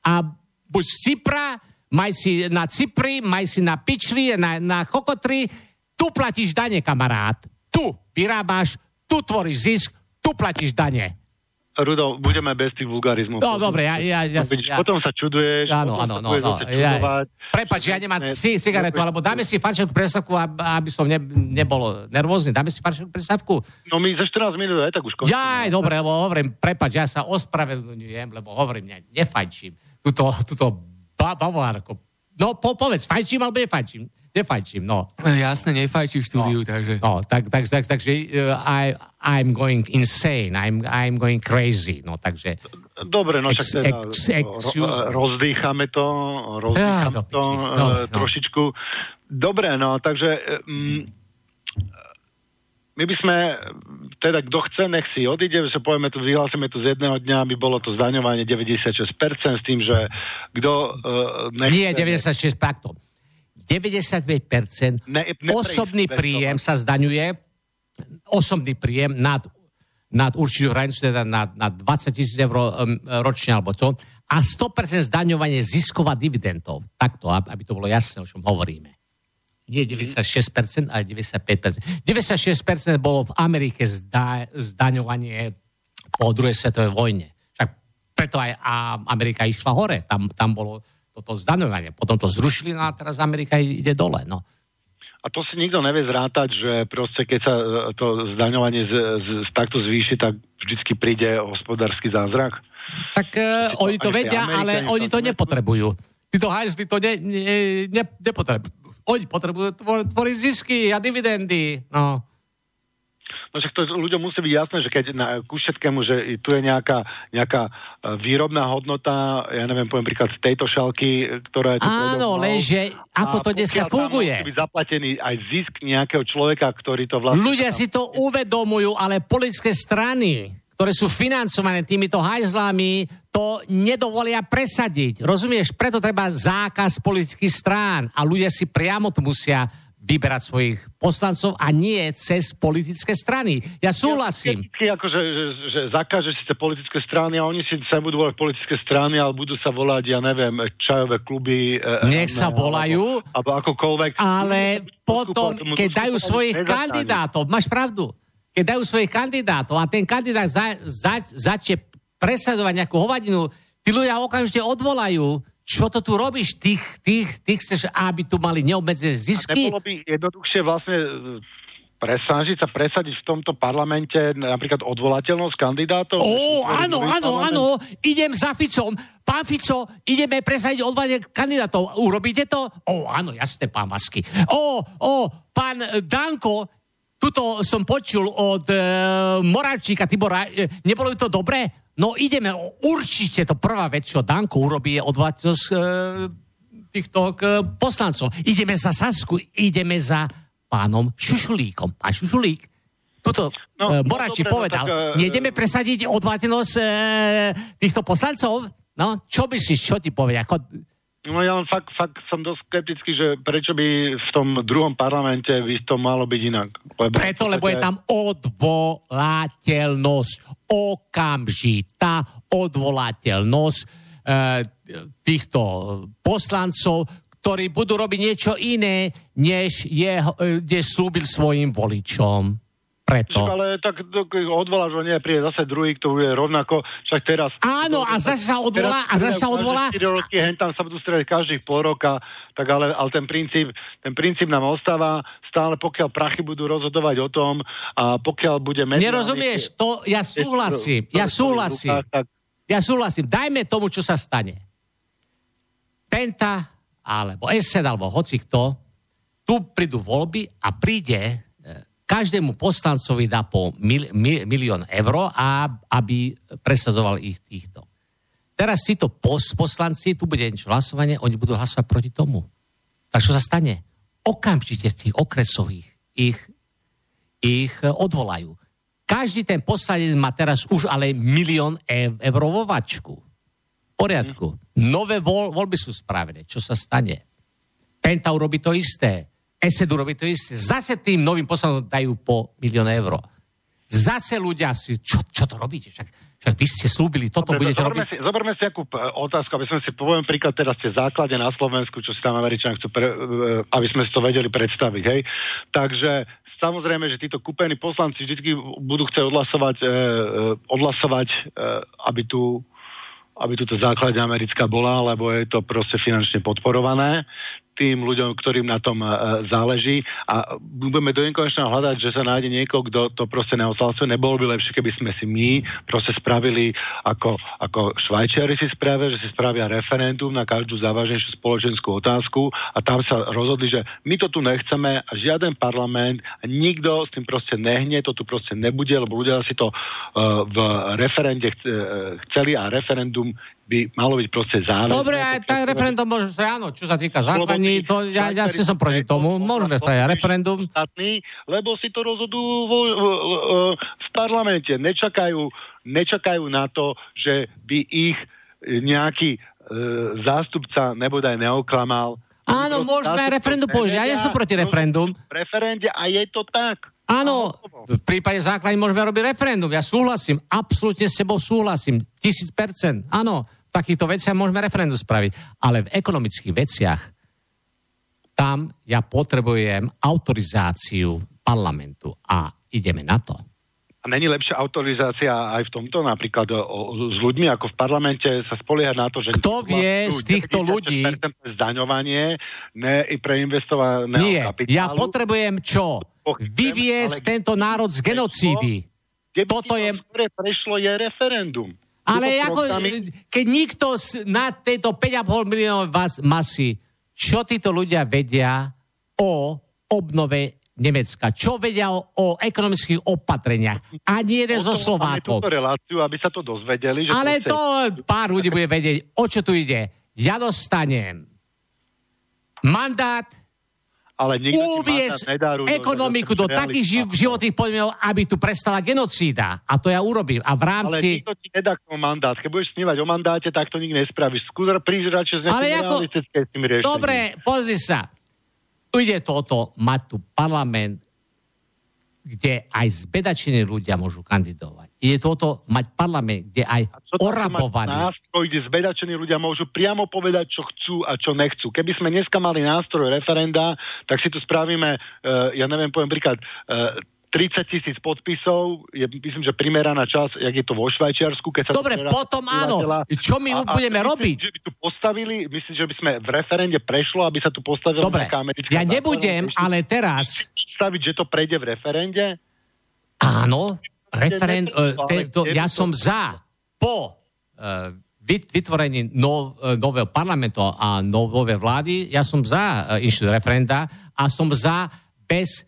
A buď z Cypra, maj si na Cypri, maj si na Pičri, na Kokotri, tu platíš dane, kamarát. Tu vyrábaš, tu tvoríš zisk, tu platíš dane. Rudo, budeme bez tých vulgarizmov. No, dobre, potom sa čuduješ, čudovať. Prepáč, ja nemám cigaretu, alebo dáme si farčenku presávku, aby som nebol nervózny. Dáme si farčenku presávku. No my za 14 minút aj tak už končíme. Jaj, dobre, lebo hovorím, prepáč, ja sa ospravedlňujem, lebo hovorím, ja nefajčím. Tuto Bavolárko. No, povedz, fajčím alebo nefajčím? Nefajčím, no. Jasne, nefajčím v štúdiu, takže... No, takže I'm going insane, I'm going crazy, no, takže... Dobre, no, však teda rozdýchame to trošičku. Dobre, no, takže... My by sme, teda kto chce, nech si odíde, že povieme tu, vyhlásime tu z jedného dňa, aby bolo to zdaňovanie 96% s tým, že kto nechce... Nie, 96%, takto. 95% osobný príjem sa zdaňuje, osobný príjem nad určitú hranicu, teda nad 20 000 eur ročne, alebo to, a 100% zdaňovanie ziskov a dividendov. Takto, aby to bolo jasné, o čom hovoríme. Nie 96%, ale 95%. 96% bolo v Amerike zdaňovanie po druhej svetovej vojne. Však preto aj Amerika išla hore. Tam bolo toto zdaňovanie. Potom to zrušili, no a teraz Amerika ide dole, no. A to si nikto nevie zrátať, že proste keď sa to zdaňovanie takto zvýši, tak vždycky príde hospodársky zázrak. Tak oni to vedia, ale oni to nepotrebujú. Títo hajzli to nepotrebujú. Oni potrebujú tvoriť zisky a dividendy, no. No však to ľuďom musí byť jasné, že keď ku všetkému, že tu je nejaká výrobná hodnota, ja neviem, poviem príklad z tejto šalky, ktorá je... Áno, lenže ako to dneska funguje. Musí byť zaplatený aj zisk nejakého človeka, ktorý to vlastne... Ľudia si to uvedomujú, ale politické strany, ktoré sú financované týmito hajzlami, to nedovolia presadiť. Rozumieš? Preto treba zákaz politických strán a ľudia si priamo to musia vyberať svojich poslancov a nie cez politické strany. Ja súhlasím. Ja, akože, že zakážeš síce politické strany a oni si sa budú volať politické strany, ale budú sa volať, ja neviem, čajové kluby. Nech sa volajú. Alebo akokoľvek. Ale potom, keď dajú svojich kandidátov, máš pravdu, keď dajú svojich kandidátov a ten kandidát začne presadovať nejakú hovadinu, tí ľudia okamžite odvolajú. Čo to tu robíš? Ty chceš, aby tu mali neobmedzené zisky? A nebolo by jednoduchšie vlastne presadiť sa v tomto parlamente napríklad odvolateľnosť kandidátov? Ó, áno, idem za Ficom. Pán Fico, ideme presadiť odvolanie kandidátov. Urobíte to? Ó, áno, jasné, pán Vaský. Ó, pán Danko, tuto som počul od Moravčíka, Tibora, nebolo by to dobré? No ideme, určite to prvá vec, čo Danko urobí, je odvolať týchto poslancov. Ideme za Sasku, ideme za pánom Šušulíkom. A Šušulík, tuto Morači povedal, ideme presadiť odvolateľnosť týchto poslancov? No, čo myslíš, čo ti povie? No ja len fakt som dosť skeptický, že prečo by v tom druhom parlamente by to malo byť inak. Preto, lebo je tam odvolateľnosť, okamžitá odvolateľnosť týchto poslancov, ktorí budú robiť niečo iné, než slúbil svojim voličom. Preto. Ale tak odvoláš ho, nie, príde zase druhý, kto bude rovnako, však teraz... Áno, a zase sa odvolá, Každé 4 roky, hen tam sa budú strieľať každých pol roka, tak ale ten princíp nám ostáva stále, pokiaľ prachy budú rozhodovať o tom a pokiaľ bude... Nerozumieš, to ja súhlasím. Ja súhlasím, dajme tomu, čo sa stane. Penta, alebo SN, alebo hocikto, tu prídu voľby a príde... Každému poslancovi dá po milión eur, aby presadzoval ich týchto. Teraz títo poslanci, tu bude niečo hlasovanie, oni budú hlasovať proti tomu. Tak čo sa stane? Okamžite z tých okresov ich odvolajú. Každý ten poslanec má teraz už ale milión eur vo vačku. V poriadku. Nové voľby sú spravené. Čo sa stane? Penta urobí to isté. SEDU robí to isté. Zase tým novým poslancom dajú po milión eur. Zase ľudia si, čo to robíte? Však vy ste slúbili, toto budete robiť. Zoberme si akú otázku, aby sme si poviem príklad teraz tie základe na Slovensku, čo si tam Američania chcú, aby sme si to vedeli predstaviť. Hej? Takže samozrejme, že títo kúpení poslanci vždy budú chcieť odhlasovať, aby túto základňa americká bola, lebo je to proste finančne podporované tým ľuďom, ktorým na tom záleží a budeme do nekonečného hľadať, že sa nájde niekoho, kto to proste neodhlasuje. Nebolo by lepšie, keby sme si my proste spravili, ako Švajčiari si spravia, že si spravia referendum na každú závažnejšiu spoločenskú otázku a tam sa rozhodli, že my to tu nechceme a žiaden parlament a nikto s tým proste nehne, to tu proste nebude, lebo ľudia si to v referende chceli a referendum by malo byť proste záležné. Dobre, aj tak referendum môžeme sa, áno, čo sa týka základní, to ja si som proti tomu, môžeme sa aj referendum. Lebo si to rozhodujú v parlamente, nečakajú na to, že by ich nejaký zástupca nebodaj neoklamal. Áno, môžeme aj referendum použiť, ja som proti referendum. V referende a je to tak. Áno, v prípade základní môžeme robiť referendum. Ja súhlasím, absolútne s sebou súhlasím. 1000%. Áno, v takýchto veciach môžeme referendum spraviť. Ale v ekonomických veciach tam ja potrebujem autorizáciu parlamentu. A ideme na to. A není lepšia autorizácia aj v tomto, napríklad s ľuďmi, ako v parlamente sa spoliehať na to, že... Kto vie z týchto ľudí... Zdaňovanie, preinvestovaného kapitálu... Nie, ja potrebujem čo? Vyviesť tento národ z genocídy. Toto je... Ktoré prešlo je referendum. Ale ako, keď nikto na tejto 5,5 miliónov masy, čo títo ľudia vedia o obnove Nemecka. Čo vedia o ekonomických opatreniach? Ani jeden zo Slovákov. Máme túto reláciu, aby sa to dozvedeli. Že ale to pár ľudí bude vedieť, o čo tu ide. Ja dostanem mandát uviesť ekonomiku do takých životných podmienok, aby tu prestala genocída. A to ja urobím. A v rámci... Ale nikto ti nedá k tomu mandát. Keď budeš snívať o mandáte, tak to nikto nespravíš. Skúr prízrače z nejakým realistické s tým riešením. Dobre, pozri sa. Ide to o to, mať tu parlament, kde aj zbedačení ľudia môžu kandidovať. Ide to o to, mať parlament, kde aj orabovaní. Nástroj, kde zbedačení ľudia môžu priamo povedať, čo chcú a čo nechcú. Keby sme dneska mali nástroj referenda, tak si tu spravíme, ja neviem, poviem príklad, 30 000 podpisov, je, myslím, že primeraná časť, jak je to vo Švajčiarsku, keď sa... Dobre, potom áno, čo my budeme robiť? Myslím, že by tu postavili, myslím, že by sme v referende prešlo, aby sa tu postavilo... Dobre, ja nebudem, ale teraz... Staviť, že to prejde v referende? Áno, ja som za, po vytvorení nového parlamentu a novej vlády, ja som za inštitút referenda a som za bez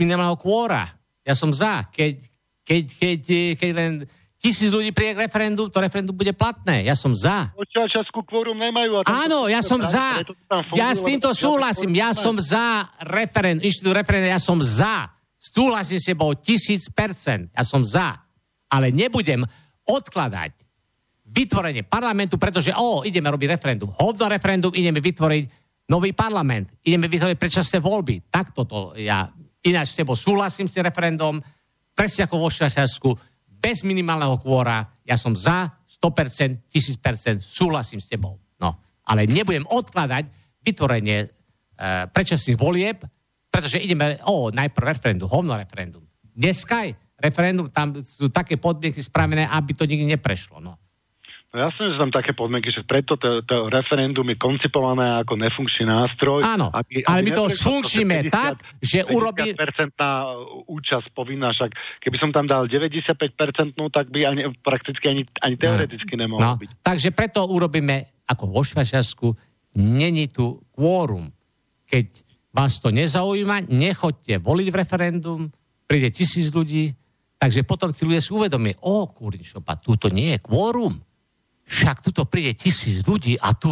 minimálneho kvóra. Ja som za. Keď len 1000 ľudí príde k referendum, to referendum bude platné. Ja som za. Očiačaskú kvórum nemajú. Áno, ja som za. Ja s týmto súhlasím. Ja som za referendum. Inštitút referendum, ja som za. Súhlasím s tebou 1000%. Ja som za. Ale nebudem odkladať vytvorenie parlamentu, pretože ideme robiť referendum. Hovno referendum, ideme vytvoriť nový parlament, ideme vytvoriť predčasné voľby. Tak toto ja ináč s tebou súhlasím s tým referendom, presne ako vo Švajčiarsku, bez minimálneho kvóra, ja som za 100%, 1000%, súhlasím s tebou. No, ale nebudem odkladať vytvorenie predčasných volieb, pretože ideme, najprv referendum, hovno referendum. Dneska referendum, tam sú také podmienky spravené, aby to nikdy neprešlo, no. No jasne, že tam také podmienky, že preto to referendum je koncipované ako nefunkčný nástroj. Áno, ale my to sfunkčíme tak, že urobí... 50% účasť povinná, však keby som tam dal 95%, tak by prakticky ani teoreticky nemohol byť. Takže preto urobíme, ako vo Švajčiarsku, není tu kvórum. Keď vás to nezaujíma, nechoďte voliť v referendum, príde 1000 ľudí, takže potom si ľudia si uvedomí, kurničopa, tu to nie je kvórum. Však tuto príde 1000 ľudí a tu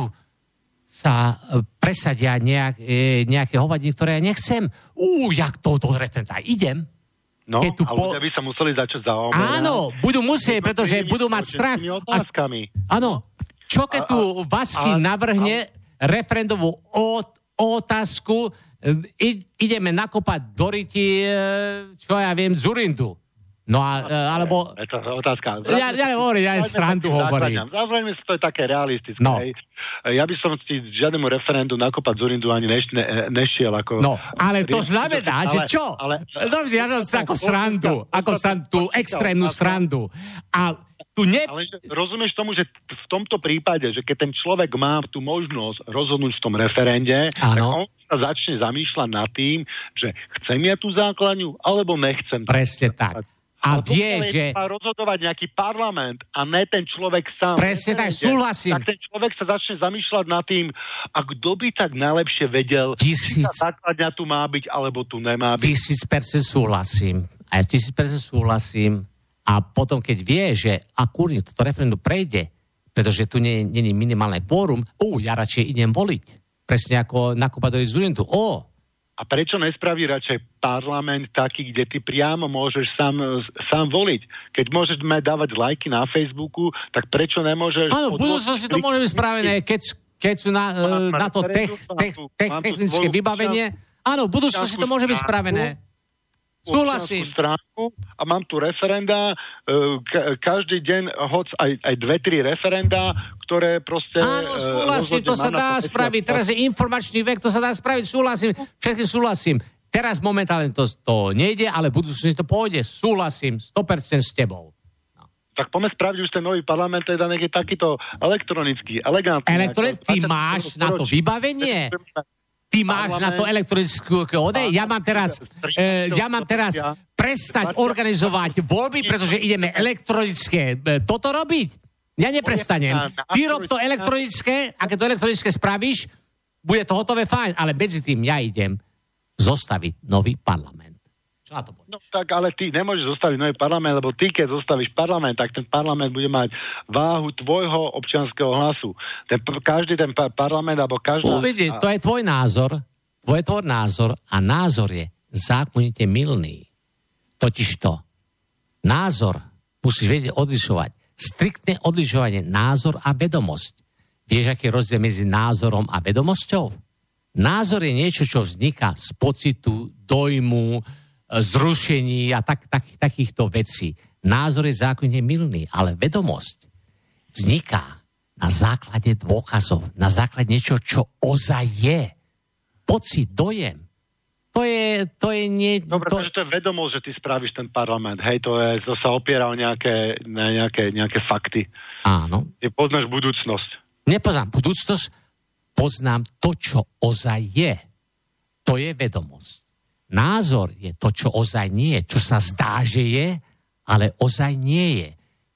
sa presadia nejaké hovadiny, ktoré ja nechcem. Jak toto referenda, idem. No, a ľudia by sa museli začať zaoberať. Áno, budú musieť, pretože budú mať strach. Áno, čo keď tu Vaský navrhne referendovú otázku, ideme nakopať do ryti, čo ja viem, Zurindu. No alebo... Je to otázka. Ja srandu hovorím. Zavraňme si, to je také realistické. No. Ja by som si žiadnemu referendu nakopať Zurindu ani nešiel. Ako no, ale to znamená, že čo? Dobre, ja som si ako srandu, extrémnu srandu. Ale rozumieš tomu, že v tomto prípade, že keď ten človek má tú možnosť rozhodnúť v tom referende, tak on sa začne zamýšľať nad tým, že chcem ja tú základňu, alebo nechcem. Presne tak. A vie, že... má rozhodovať nejaký parlament a ne ten človek sám. Presne tak, súhlasím. Tak ten človek sa začne zamýšľať nad tým, a kto by tak najlepšie vedel, či tá základňa tu má byť, alebo tu nemá byť. 1000% súhlasím. A ja 1000% súhlasím. A potom, keď vie, že akurne toto referendum prejde, pretože tu nie je minimálne kvórum, ja radšej idem voliť. Presne ako nakúpať do Zurindu. A prečo nespraví radšej parlament taký, kde ty priamo môžeš sám voliť? Keď môžeme dávať lajky na Facebooku, tak prečo nemôžeš... Áno, v budúcnosti to môže byť spravené, keď sú na to technické vybavenie. Áno, v budúcnosti to môže byť spravené. Súhlasím. Stránku a mám tu referenda, každý deň hoc aj 2-3 referenda, ktoré proste... Áno, súhlasím, to sa dá spraviť. Teraz je informačný vek, to sa dá spraviť, súhlasím. Všetkým súhlasím. Teraz momentálne to nejde, ale v budúcnosti to pôjde. Súhlasím, 100% s tebou. Tak poďme spraviť už ten nový parlament, teda nech je takýto elektronický, elegantný. Elektronický, máš na to vybavenie? Ty máš na to elektronickú odej? Ja mám teraz prestať organizovať voľby, pretože ideme elektronické toto robiť? Ja neprestanem. Ty rob to elektronické, a keď to elektronické spravíš, bude to hotové, fajn, ale medzi tým ja idem zostaviť nový parlament. Čo na to povieš? No tak, ale ty nemôžeš zostaviť nový parlament, lebo ty, keď zostavíš parlament, tak ten parlament bude mať váhu tvojho občianskeho hlasu. Každý parlament, alebo každá... Uvidí, to je tvoj názor, a názor je zákonite mylný. Totižto názor musíš vedieť odlišovať. Striktné odlišovanie názor a vedomosť. Vieš, aký je rozdiel medzi názorom a vedomosťou? Názor je niečo, čo vzniká z pocitu, dojmu, zrušení a takýchto vecí. Názor je zákonne mylný, ale vedomosť vzniká na základe dôkazov, na základe niečo, čo ozaj je. Pocit, dojem. To je nie... Dobre, to... takže to je vedomosť, že ty spravíš ten parlament. Hej, to sa opiera o nejaké fakty. Áno. Ty poznáš budúcnosť. Nepoznám budúcnosť, poznám to, čo ozaj je. To je vedomosť. Názor je to, čo ozaj nie je. Čo sa zdá, že je, ale ozaj nie je.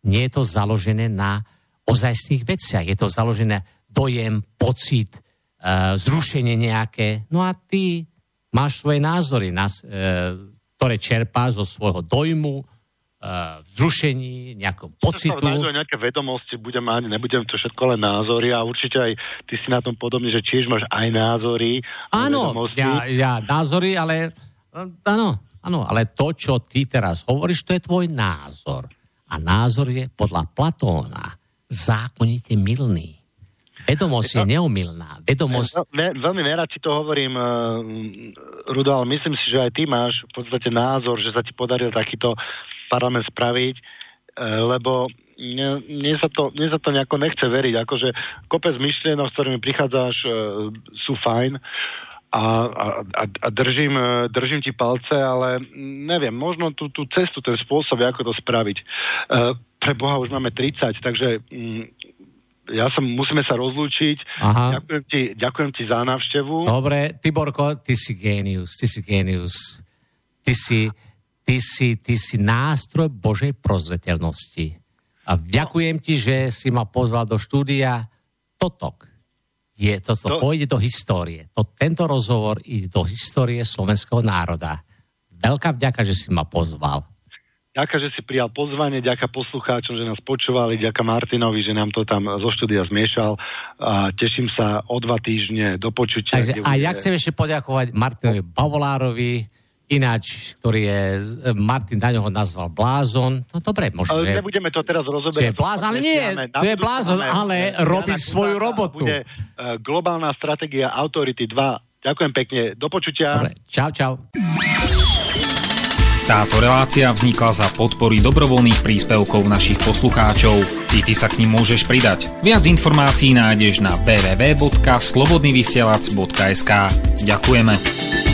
Nie je to založené na ozajstných veciach. Je to založené dojem, pocit, zrušenie nejaké. No a ty máš svoje názory, ktoré čerpáš zo svojho dojmu, zrušení, nejakom pocitu. Nejaké vedomosti budem mať, nebudem to všetko len názory a určite aj ty si na tom podobný, že tiež máš aj názory. Áno, ja názory, ale áno, ale to, čo ty teraz hovoríš, to je tvoj názor. A názor je podľa Platóna zákonite mylný. Vedomosť je neumilná. Veľmi nerad ti to hovorím, Rudolf, myslím si, že aj ty máš v podstate názor, že sa ti podaril takýto parlament spraviť, lebo mne sa to nejako nechce veriť. Akože kopec myšlienok, s ktorými prichádzaš, sú fajn a držím ti palce, ale neviem, možno tú cestu, ten spôsob, ako to spraviť. Pre Boha už máme 30, takže... musíme sa rozlúčiť. Ďakujem ti za návštevu. Dobre, Tiborko, ty si génius. Ty si nástroj Božej prozreteľnosti. A ďakujem ti, že si ma pozval do štúdia. Pôjde do histórie. Tento rozhovor ide do histórie slovenského národa. Veľká vďaka, že si ma pozval. Ďakujem, že si prijal pozvanie, ďakujem poslucháčom, že nás počúvali, ďakujem Martinovi, že nám to tam zo štúdia zmiešal a teším sa o 2 týždne do počutia. Ja chcem ešte poďakovať Martinovi Bavolárovi, ináč, ktorý je, Martin Daňoho nazval blázon. No dobre, možno... Ale nebudeme to teraz rozoberať. To je blázon, ale robí svoju robotu. Bude globálna stratégia Authority 2. Ďakujem pekne, do počutia. Dobre, čau. Táto relácia vznikla za podpory dobrovoľných príspevkov našich poslucháčov. I ty sa k nim môžeš pridať. Viac informácií nájdeš na www.slobodnyvysielac.sk. Ďakujeme.